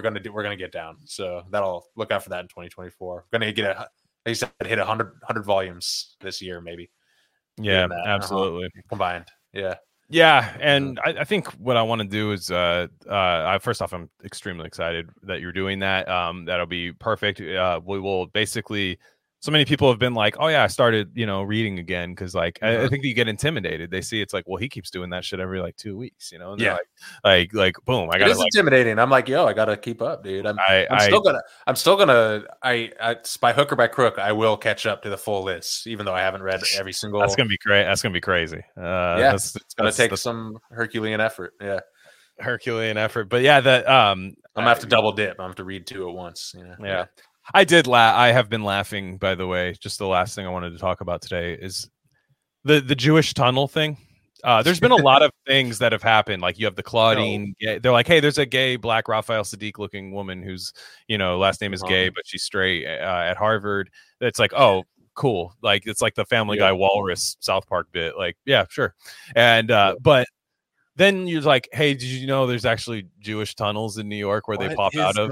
gonna get down. So that'll look out for that in 2024. We're gonna get like you said, hit 100 volumes this year, maybe. Yeah, absolutely. Combined. Yeah. Yeah, and I think what I want to do is, first off, I'm extremely excited that you're doing that. That'll be perfect. We will basically. So many people have been like, oh, yeah, I started, you know, reading again because, like, I think you get intimidated. They see it's like, well, he keeps doing that shit every like 2 weeks, you know? And yeah. Like, boom. It's intimidating. I'm like, yo, I got to keep up, dude. I'm still going to, by hook or by crook, I will catch up to the full list, even though I haven't read every single. That's going to be great. That's going to be crazy. Yeah. It's going to take some Herculean effort. Yeah. Herculean effort. But yeah, I'm going to have to double dip. I'm going to have to read two at once. You know? Yeah. Yeah. I did laugh. I have been laughing, by the way. Just the last thing I wanted to talk about today is the Jewish tunnel thing. There's been a lot of things that have happened. Like you have the Claudine Gay. They're like, hey, there's a gay black Raphael Sadiq looking woman who's, you know, last name is gay, but she's straight at Harvard. It's like, oh, cool. Like it's like the Family Guy Walrus South Park bit. Like, yeah, sure. And but then you're like, hey, did you know there's actually Jewish tunnels in New York where they pop out of?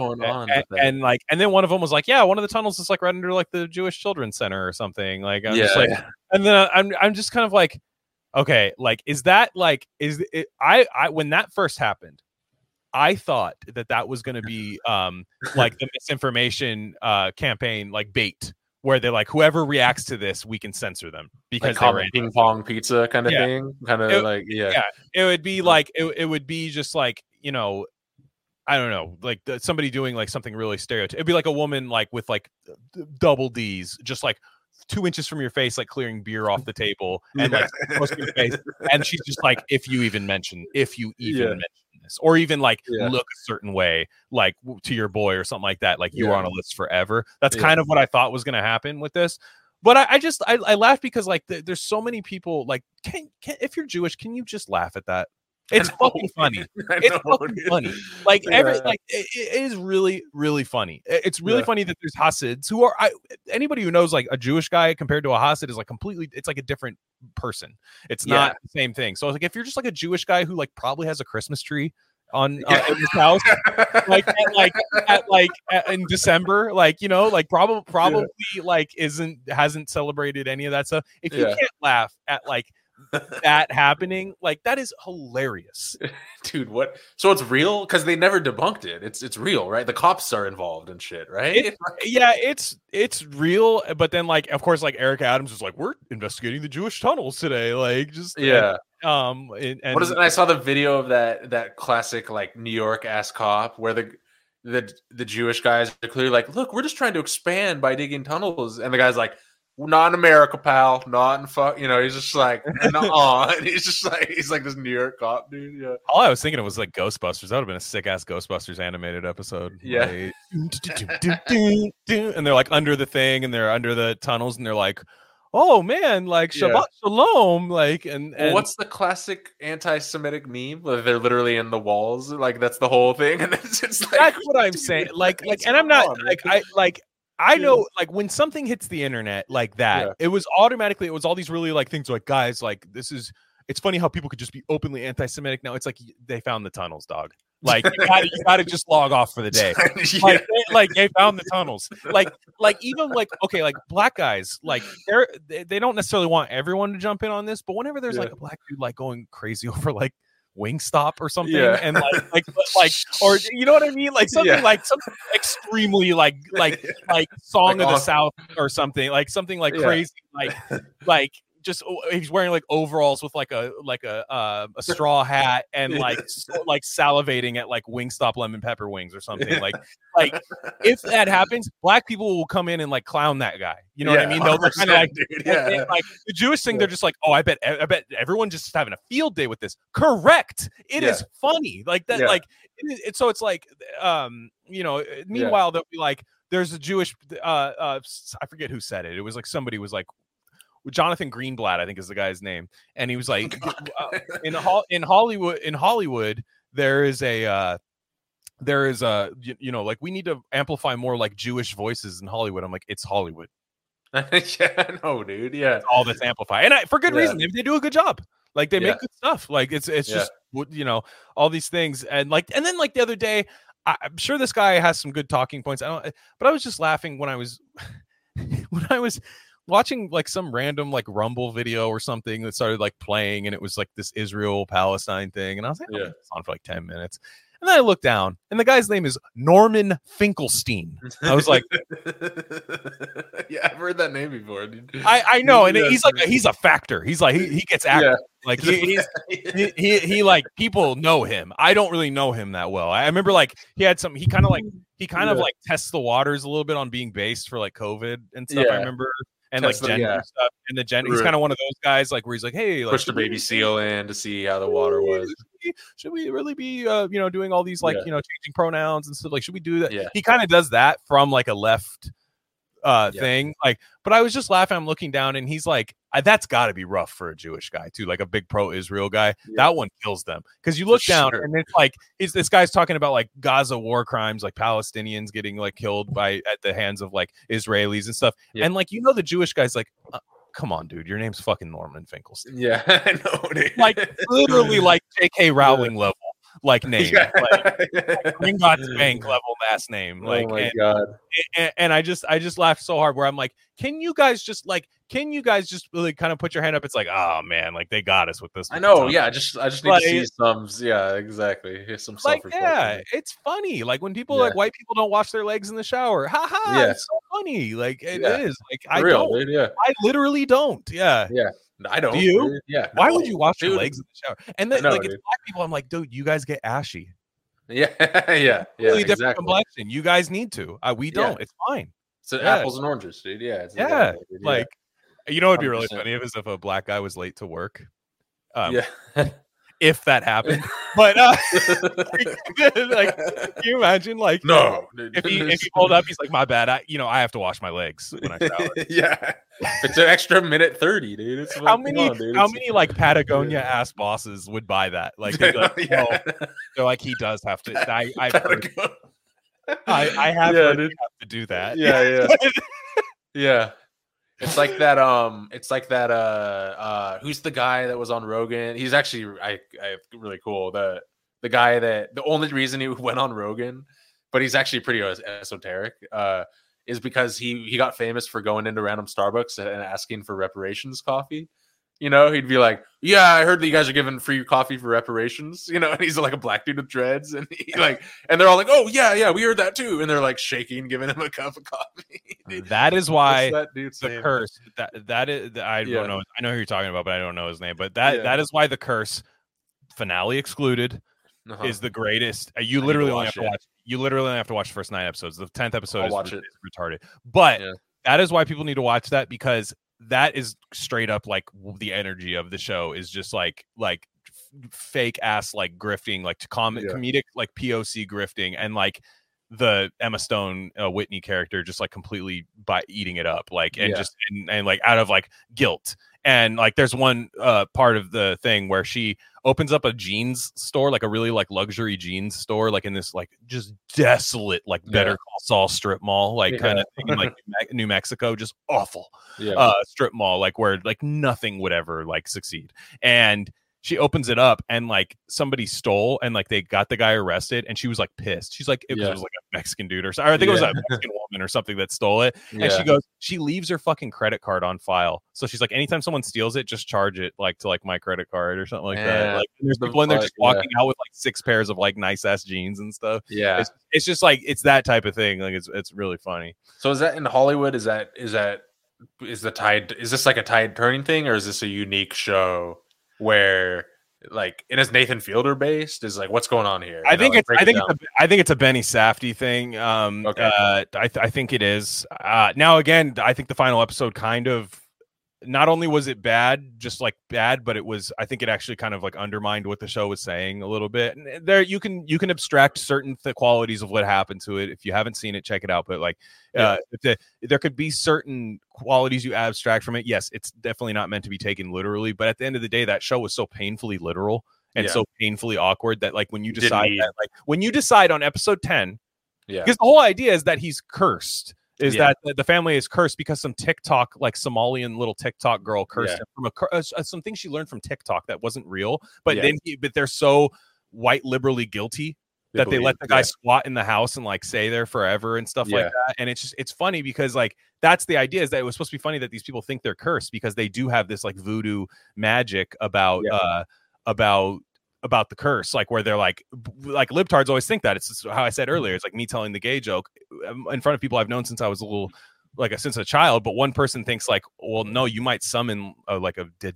And then one of them was like, yeah, one of the tunnels is like right under like the Jewish Children's Center or something. Like, I'm just like, and then I'm just kind of like, okay, like, is that like, is it, I when that first happened, I thought that was going to be like the misinformation campaign, like bait, where they're like, whoever reacts to this, we can censor them because like they're ping pong pizza kind of thing. Kind of like, it would be like, it would be just like, you know, I don't know, like somebody doing like something really stereotypical. It'd be like a woman, like with like double D's, just like 2 inches from your face, like clearing beer off the table and like close to your face. And she's just like, if you even mention this, or even like look a certain way, like to your boy or something like that, like you are on a list forever. That's kind of what I thought was going to happen with this. But I laughed because like there's so many people like, can if you're Jewish, can you just laugh at that? It's fucking funny. It's fucking funny. Like it is really, really funny. It's really funny that there's Hasids who are anybody who knows like a Jewish guy compared to a Hasid is like completely. It's like a different person. It's not the same thing. So like if you're just like a Jewish guy who like probably has a Christmas tree in his house, in December, like you know, like probably like hasn't celebrated any of that stuff. If you can't laugh at like. That happening, like that is hilarious, dude. What? So it's real because they never debunked it. It's real, right? The cops are involved and shit, right? It's real. But then, like, of course, like Eric Adams was like, "We're investigating the Jewish tunnels today." Like, just and what is it? I saw the video of that classic like New York ass cop where the Jewish guys are clearly like, "Look, we're just trying to expand by digging tunnels," and the guy's like. Not in America, pal. Not in fuck. You know, he's just like, nah. And he's like this New York cop, dude. Yeah. All I was thinking it was like Ghostbusters. That would have been a sick ass Ghostbusters animated episode. Yeah. Like, and they're like under the thing, and they're under the tunnels, and they're like, oh man, like Shabbat Shalom, like and what's the classic anti-Semitic meme? They're literally in the walls, like that's the whole thing, and it's just like, that's what I'm saying. Like, and I'm not like I know, like when something hits the internet like that, it was all these really like things like guys, like it's funny how people could just be openly anti-Semitic. Now it's like they found the tunnels, dog. Like, you got to just log off for the day. Like, they found the tunnels. Like even like, okay, like black guys, like they don't necessarily want everyone to jump in on this, but whenever there's like a black dude like going crazy over like Wingstop or something, and like or you know what I mean, like something like something extremely like Song like of the South or something like crazy, like just he's wearing like overalls with a straw hat and like salivating at like Wingstop lemon pepper wings or something. Like if that happens, black people will come in and like clown that guy. You know what I mean? They'll just kind of like, like the Jewish thing. They're just like, oh, I bet everyone just having a field day with this. Correct. It is funny like that. Like it, so it's like you know. Meanwhile, they'll be like, there's a Jewish I forget who said it. It was like somebody was like. Jonathan Greenblatt, I think, is the guy's name, and he was like, "In Hollywood, there is a, you know, like we need to amplify more like Jewish voices in Hollywood." I'm like, "It's Hollywood." No, dude, it's all that's amplified, and for good reason. They do a good job. Like they make good stuff. Like it's just you know all these things, and then like the other day, I'm sure this guy has some good talking points. But I was just laughing when I was watching like some random like Rumble video or something that started like playing, and it was like this Israel Palestine thing, and I was like, oh, it's on for like 10 minutes, and then I looked down and the guy's name is Norman Finkelstein. I was like, I've heard that name before, dude. I know, and he's a factor. He's like he gets active. Like he like people know him. I don't really know him that well. I remember like he kind of like tests the waters a little bit on being based for like COVID and stuff. I remember. And like gender stuff, and the gender, he's kind of one of those guys like where he's like, hey, like, push the baby seal in to see how the water was. Should we really be, you know, doing all these like, you know, changing pronouns and stuff? Like, should we do that? Yeah. He kind of does that from like a left thing. Like, but I was just laughing. I'm looking down, and he's like, that's got to be rough for a Jewish guy too, like a big pro-Israel guy. Yeah. That one kills them because you look down and it's like this guy's talking about like Gaza war crimes, like Palestinians getting like killed at the hands of like Israelis and stuff. Yeah. And like, you know, the Jewish guy's like, come on, dude, your name's fucking Norman Finkelstein. Yeah, I know, dude. Like literally like J.K. Rowling level like name, like Gringotts Bank level last name. Like, oh my God. And I just laughed so hard where I'm like, can you guys just really kind of put your hand up? It's like, oh man, like they got us with this. I know, yeah. I just need to see some, exactly. Here's some stuff. Like, it's funny. Like when people like white people don't wash their legs in the shower. Ha ha! Yeah. It's so funny. Like it is. Like I literally don't. Yeah. Yeah. I don't. Do you? Yeah. Why would you wash your legs in the shower? And then it's black people. I'm like, dude, you guys get ashy. Yeah. Yeah. Really different complexion. You guys need to. We don't. It's fine. So apples and oranges, dude. Yeah. It's like. You know, it'd be really 100%. Funny if a black guy was late to work. If that happened, but like, can you imagine? Like, no, if he pulled up, he's like, "My bad, I have to wash my legs when I shower." Yeah, it's an extra 1:30, dude. It's like, how many like Patagonia ass bosses would buy that? Like, they're like, they're like, he does have to. I have to do that. Yeah, yeah, yeah. It's like that. Who's the guy that was on Rogan? He's actually, I really cool. The guy that the only reason he went on Rogan, but he's actually pretty esoteric, is because he got famous for going into random Starbucks and asking for reparations coffee. You know, he'd be like, "Yeah, I heard that you guys are giving free coffee for reparations." You know, and he's like a black dude with dreads, and he like, and they're all like, "Oh yeah, we heard that too," and they're like shaking, giving him a cup of coffee. Dude, that is why that dude's the curse. That is, I don't know. I know who you're talking about, but I don't know his name. But that is why The Curse, finale excluded, is the greatest. You literally only have to watch. You literally only have to watch the first 9 episodes. The 10th episode is retarded, but that is why people need to watch that, because that is straight up like the energy of the show is just like fake ass like grifting, like comedic like POC grifting, and like the Emma Stone Whitney character just like completely by eating it up, like and like out of like guilt. And like there's one part of the thing where she opens up a jeans store, like a really like luxury jeans store, like in this like just desolate like Better Call Saul strip mall, like kind of thing in like New Mexico, just awful strip mall, like where like nothing would ever like succeed. And she opens it up and like somebody stole and like they got the guy arrested and she was like pissed. She's like, it was like a Mexican dude or something. I think it was a Mexican woman or something that stole it. Yeah. And she goes, she leaves her fucking credit card on file. So she's like, anytime someone steals it, just charge it like to like my credit card or something like that. Like there's people in there just walking out with like 6 pairs of like nice ass jeans and stuff. Yeah. It's just like, it's that type of thing. Like it's really funny. So is that in Hollywood? Is this like a tide turning thing, or is this a unique show? Where like it is Nathan Fielder based? Is like what's going on here? I think it's a Benny Safdie thing. I think it is. Now again, I think the final episode kind of not only was it bad, just like bad, but it was, I think it actually kind of like undermined what the show was saying a little bit. And there you can abstract certain qualities of what happened to it. If you haven't seen it, check it out. But like there could be certain qualities you abstract from it. Yes, it's definitely not meant to be taken literally, but at the end of the day, that show was so painfully literal and so painfully awkward that like when you decide on episode 10, because the whole idea is that he's cursed. Is that the family is cursed because some TikTok, like Somalian little TikTok girl cursed him from some things she learned from TikTok that wasn't real. But then they're so white liberally guilty that they let the guy squat in the house and like stay there forever and stuff like that. And it's just, it's funny because like that's the idea, is that it was supposed to be funny that these people think they're cursed because they do have this like voodoo magic about the curse, like where they're like libtards always think that. It's just how I said earlier, it's like me telling the gay joke in front of people I've known since I was a little, like since a child, but one person thinks like, well, no, you might summon a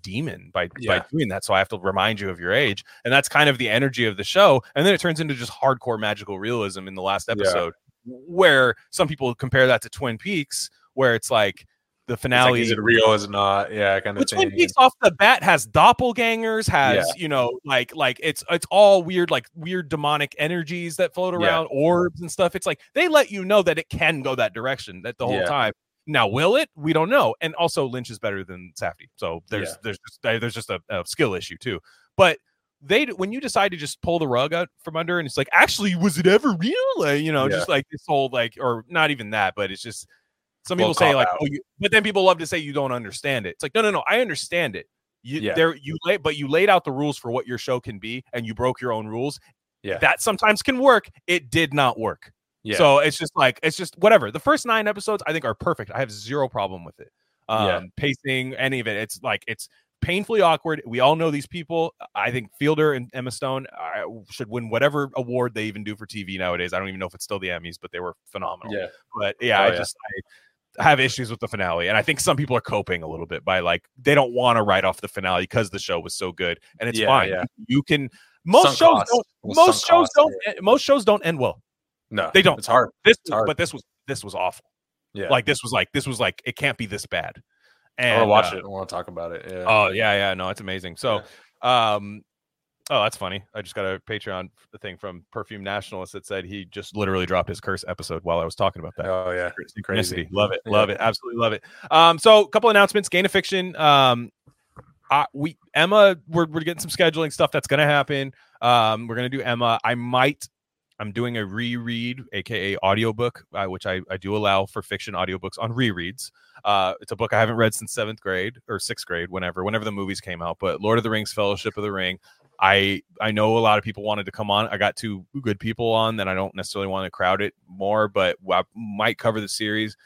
demon by doing that, so I have to remind you of your age. And that's kind of the energy of the show, and then it turns into just hardcore magical realism in the last episode, where some people compare that to Twin Peaks, where it's like the finale, like, is it real? Is it not? Yeah, kind of thing. Twin Peaks off the bat has doppelgangers, like it's all weird, like weird demonic energies that float around, orbs and stuff. It's like they let you know that it can go that direction that the whole time. Now, will it? We don't know. And also, Lynch is better than Safdie, so there's just a skill issue too. But when you decide to just pull the rug out from under, and it's like, actually, was it ever real? Like, just like this whole like, or not even that, but it's just. Some people say like, but then people love to say you don't understand it. It's like, no, I understand it. You laid out the rules for what your show can be, and you broke your own rules. Yeah, that sometimes can work. It did not work. Yeah. So it's just whatever. The first 9 episodes I think are perfect. I have zero problem with it. Pacing, any of it. It's like it's painfully awkward. We all know these people. I think Fielder and Emma Stone should win whatever award they even do for TV nowadays. I don't even know if it's still the Emmys, but they were phenomenal. Yeah. But I have issues with the finale, and I think some people are coping a little bit by like they don't want to write off the finale because the show was so good, and it's fine. Yeah. You can most shows don't end well. No, they don't. It's hard. But this was awful. Yeah, like this was like it can't be this bad. And I want to watch it. I want to talk about it. Yeah. Oh yeah, no, it's amazing. So, oh, that's funny. I just got a Patreon thing from Perfume Nationalist that said he just literally dropped his Curse episode while I was talking about that. Oh, yeah. Crazy. Love it. Absolutely love it. So a couple announcements. Gain of Fiction. We're getting some scheduling stuff that's going to happen. We're going to do Emma. I'm doing a reread, aka audiobook, which I do allow for fiction audiobooks on rereads. It's a book I haven't read since 7th grade or 6th grade, whenever the movies came out. But Lord of the Rings, Fellowship of the Ring. I know a lot of people wanted to come on. I got 2 good people on that. I don't necessarily want to crowd it more, but I might cover the series.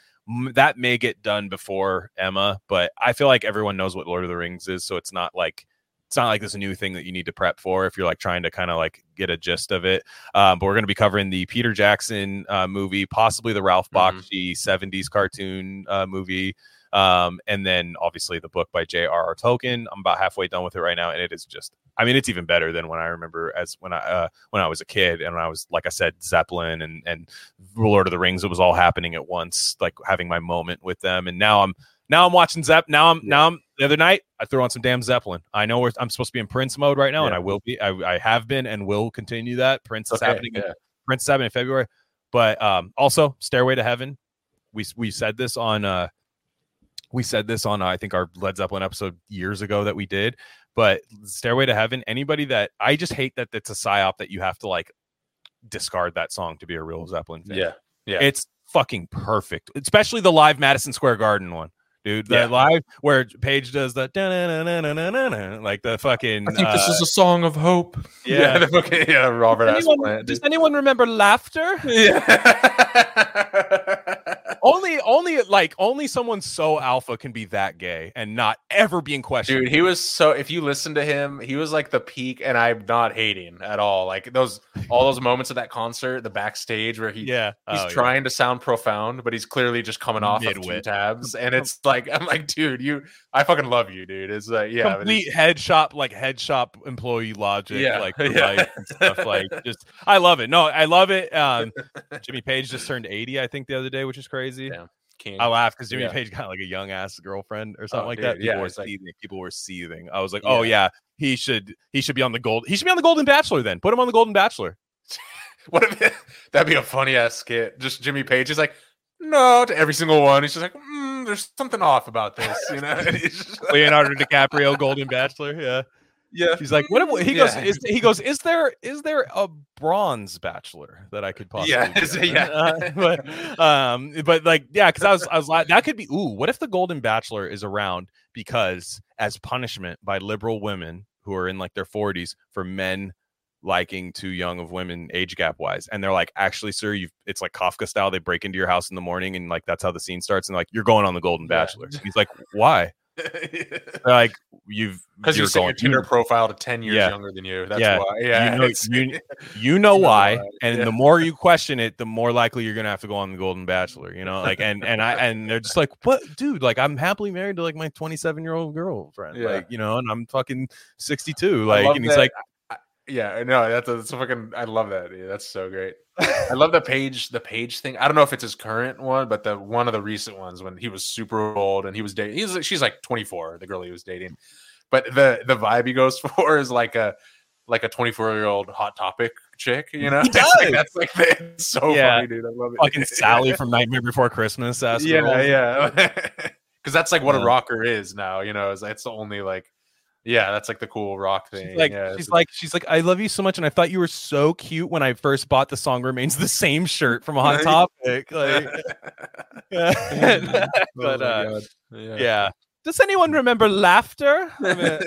That may get done before Emma, but I feel like everyone knows what Lord of the Rings is, so it's not like this new thing that you need to prep for if you're like trying to kind of like get a gist of it. But we're going to be covering the Peter Jackson movie, possibly the Ralph Bakshi 70s cartoon movie. And then obviously the book by J.R.R. Tolkien. I'm about halfway done with it right now, and it is just, I mean, it's even better than when I remember as when I was a kid, and when I was, like I said, Zeppelin and Lord of the Rings, it was all happening at once, like having my moment with them. And now I'm watching Zeppelin. The other night I threw on some damn Zeppelin. I know where I'm supposed to be in Prince mode right now, and I will be. I have been and will continue that. Prince is happening in February, but also Stairway to Heaven. We said this on. We said this on, I think, our Led Zeppelin episode years ago that we did, but Stairway to Heaven, anybody that, I just hate that it's a psyop that you have to, like, discard that song to be a real Zeppelin fan. Yeah. It's fucking perfect, especially the live Madison Square Garden one. dude. The live where Paige does the da-na-na-na-na-na-na, like the fucking. I think this is a song of hope. Yeah, okay, yeah. Robert. Does anyone remember laughter? Yeah. Only someone so alpha can be that gay and not ever being questioned. Dude, he was so. If you listen to him, he was like the peak, and I'm not hating at all. Like all those moments of that concert, the backstage where he's trying to sound profound, but he's clearly just coming off of two tabs, and it's like I'm like, dude, I fucking love you, dude. It's like complete head shop employee logic, and stuff like just. I love it. No, I love it. Jimmy Page just turned 80, I think, the other day, which is crazy. I laugh because Jimmy Page got like a young ass girlfriend or something like that. People were seething. I was like, he should be on the gold. He should be on the Golden Bachelor then. Put him on the Golden Bachelor. What if that'd be a funny ass skit? Just Jimmy Page is like, no to every single one. He's just like, there's something off about this, you know. Leonardo DiCaprio Golden Bachelor, yeah. Yeah, he's like, what? He goes, is there a bronze bachelor that I could possibly? Because I was like, that could be. Ooh, what if the Golden Bachelor is around because as punishment by liberal women who are in like their 40s for men liking too young of women age gap wise, and they're like, actually, sir, it's like Kafka style. They break into your house in the morning, and like that's how the scene starts, and like you're going on the Golden Bachelor. Yeah. He's like, why? Like you're going Tinder profile to 10 years younger than you. That's why. Yeah, you know why. Right. And the more you question it, the more likely you're gonna have to go on the Golden Bachelor. You know, like and they're just like, what, dude? Like I'm happily married to like my 27-year-old girlfriend. Yeah. Like you know, and I'm fucking 62. Like and he's that. Like. Yeah, no, that's fucking. I love that. Yeah, that's so great. I love the Page thing. I don't know if it's his current one, but the one of the recent ones when he was super old and he was dating. She's like 24, the girl he was dating. But the vibe he goes for is like a 24-year-old Hot Topic chick. You know, it's so funny, dude. I love it. Fucking Sally from Nightmare Before Christmas. Because that's like what a rocker is now. You know, it's the only like. Yeah, that's like the cool rock thing. She's like, I love you so much, and I thought you were so cute when I first bought the Song Remains the Same shirt from Hot Topic. Like, but yeah. Does anyone remember laughter? I mean,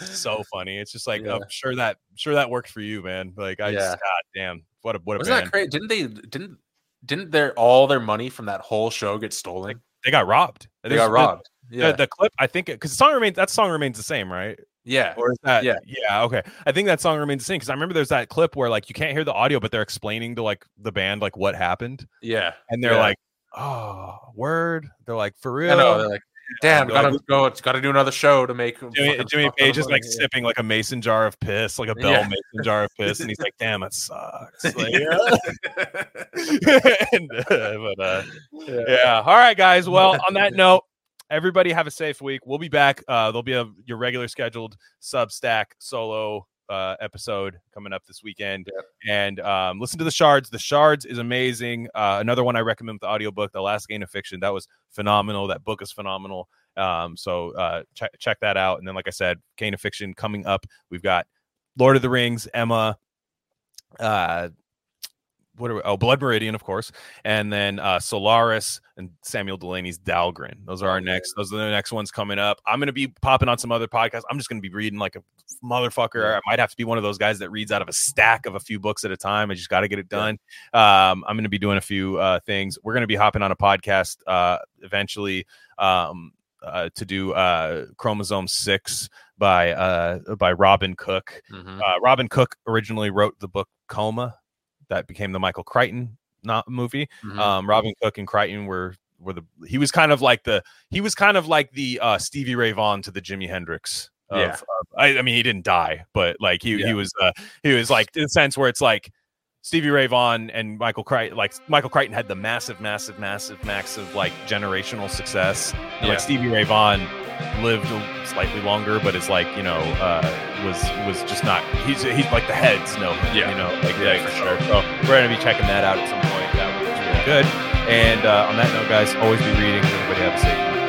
it's so funny. It's just like I'm sure that worked for you, man. Like I just goddamn what a Wasn't band. That crazy? Didn't all their money from that whole show get stolen? Like, they got robbed. They got robbed. Yeah, the clip. I think because that song remains the same, right? Yeah. Or is that? Yeah. Okay. I think that song remains the same because I remember there's that clip where like you can't hear the audio, but they're explaining to like the band like what happened. Yeah. And they're like, oh, word. They're like, for real. I know. They're like, damn, gotta go. It's gotta do another show to make. Jimmy Page is like sipping like a mason jar of piss, like a Bell mason jar of piss, and he's like, "Damn, it sucks." Like, All right, guys. Well, on that note. Everybody have a safe week. We'll be back. There'll be your regular scheduled Substack solo episode coming up this weekend. Yep. And listen to The Shards. The Shards is amazing. Another one I recommend with the audiobook, The Last Gain of Fiction. That was phenomenal. That book is phenomenal. So check that out. And then, like I said, Gain of Fiction coming up. We've got Lord of the Rings, Emma, Blood Meridian, of course, and then Solaris and Samuel Delaney's Dahlgren. Those are the next ones coming up. I'm gonna be popping on some other podcasts. I'm just gonna be reading like a motherfucker. I might have to be one of those guys that reads out of a stack of a few books at a time. I just got to get it done. I'm gonna be doing a few things. We're gonna be hopping on a podcast eventually to do Chromosome 6 by Robin Cook. Mm-hmm. Robin Cook originally wrote the book Coma. That became the Michael Crichton movie. Mm-hmm. Robin Cook and Crichton he was kind of like the Stevie Ray Vaughan to the Jimi Hendrix. I mean, he didn't die, but like he was like in the sense where it's like Stevie Ray Vaughan and Michael Crichton. Like Michael Crichton had the massive like generational success. And, like Stevie Ray Vaughan lived slightly longer, but it's like, you know, was just not, he's like the heads know him, you know, like for sure. So we're gonna be checking that out at some point. That was really good. And on that note, guys, always be reading. Everybody have a safe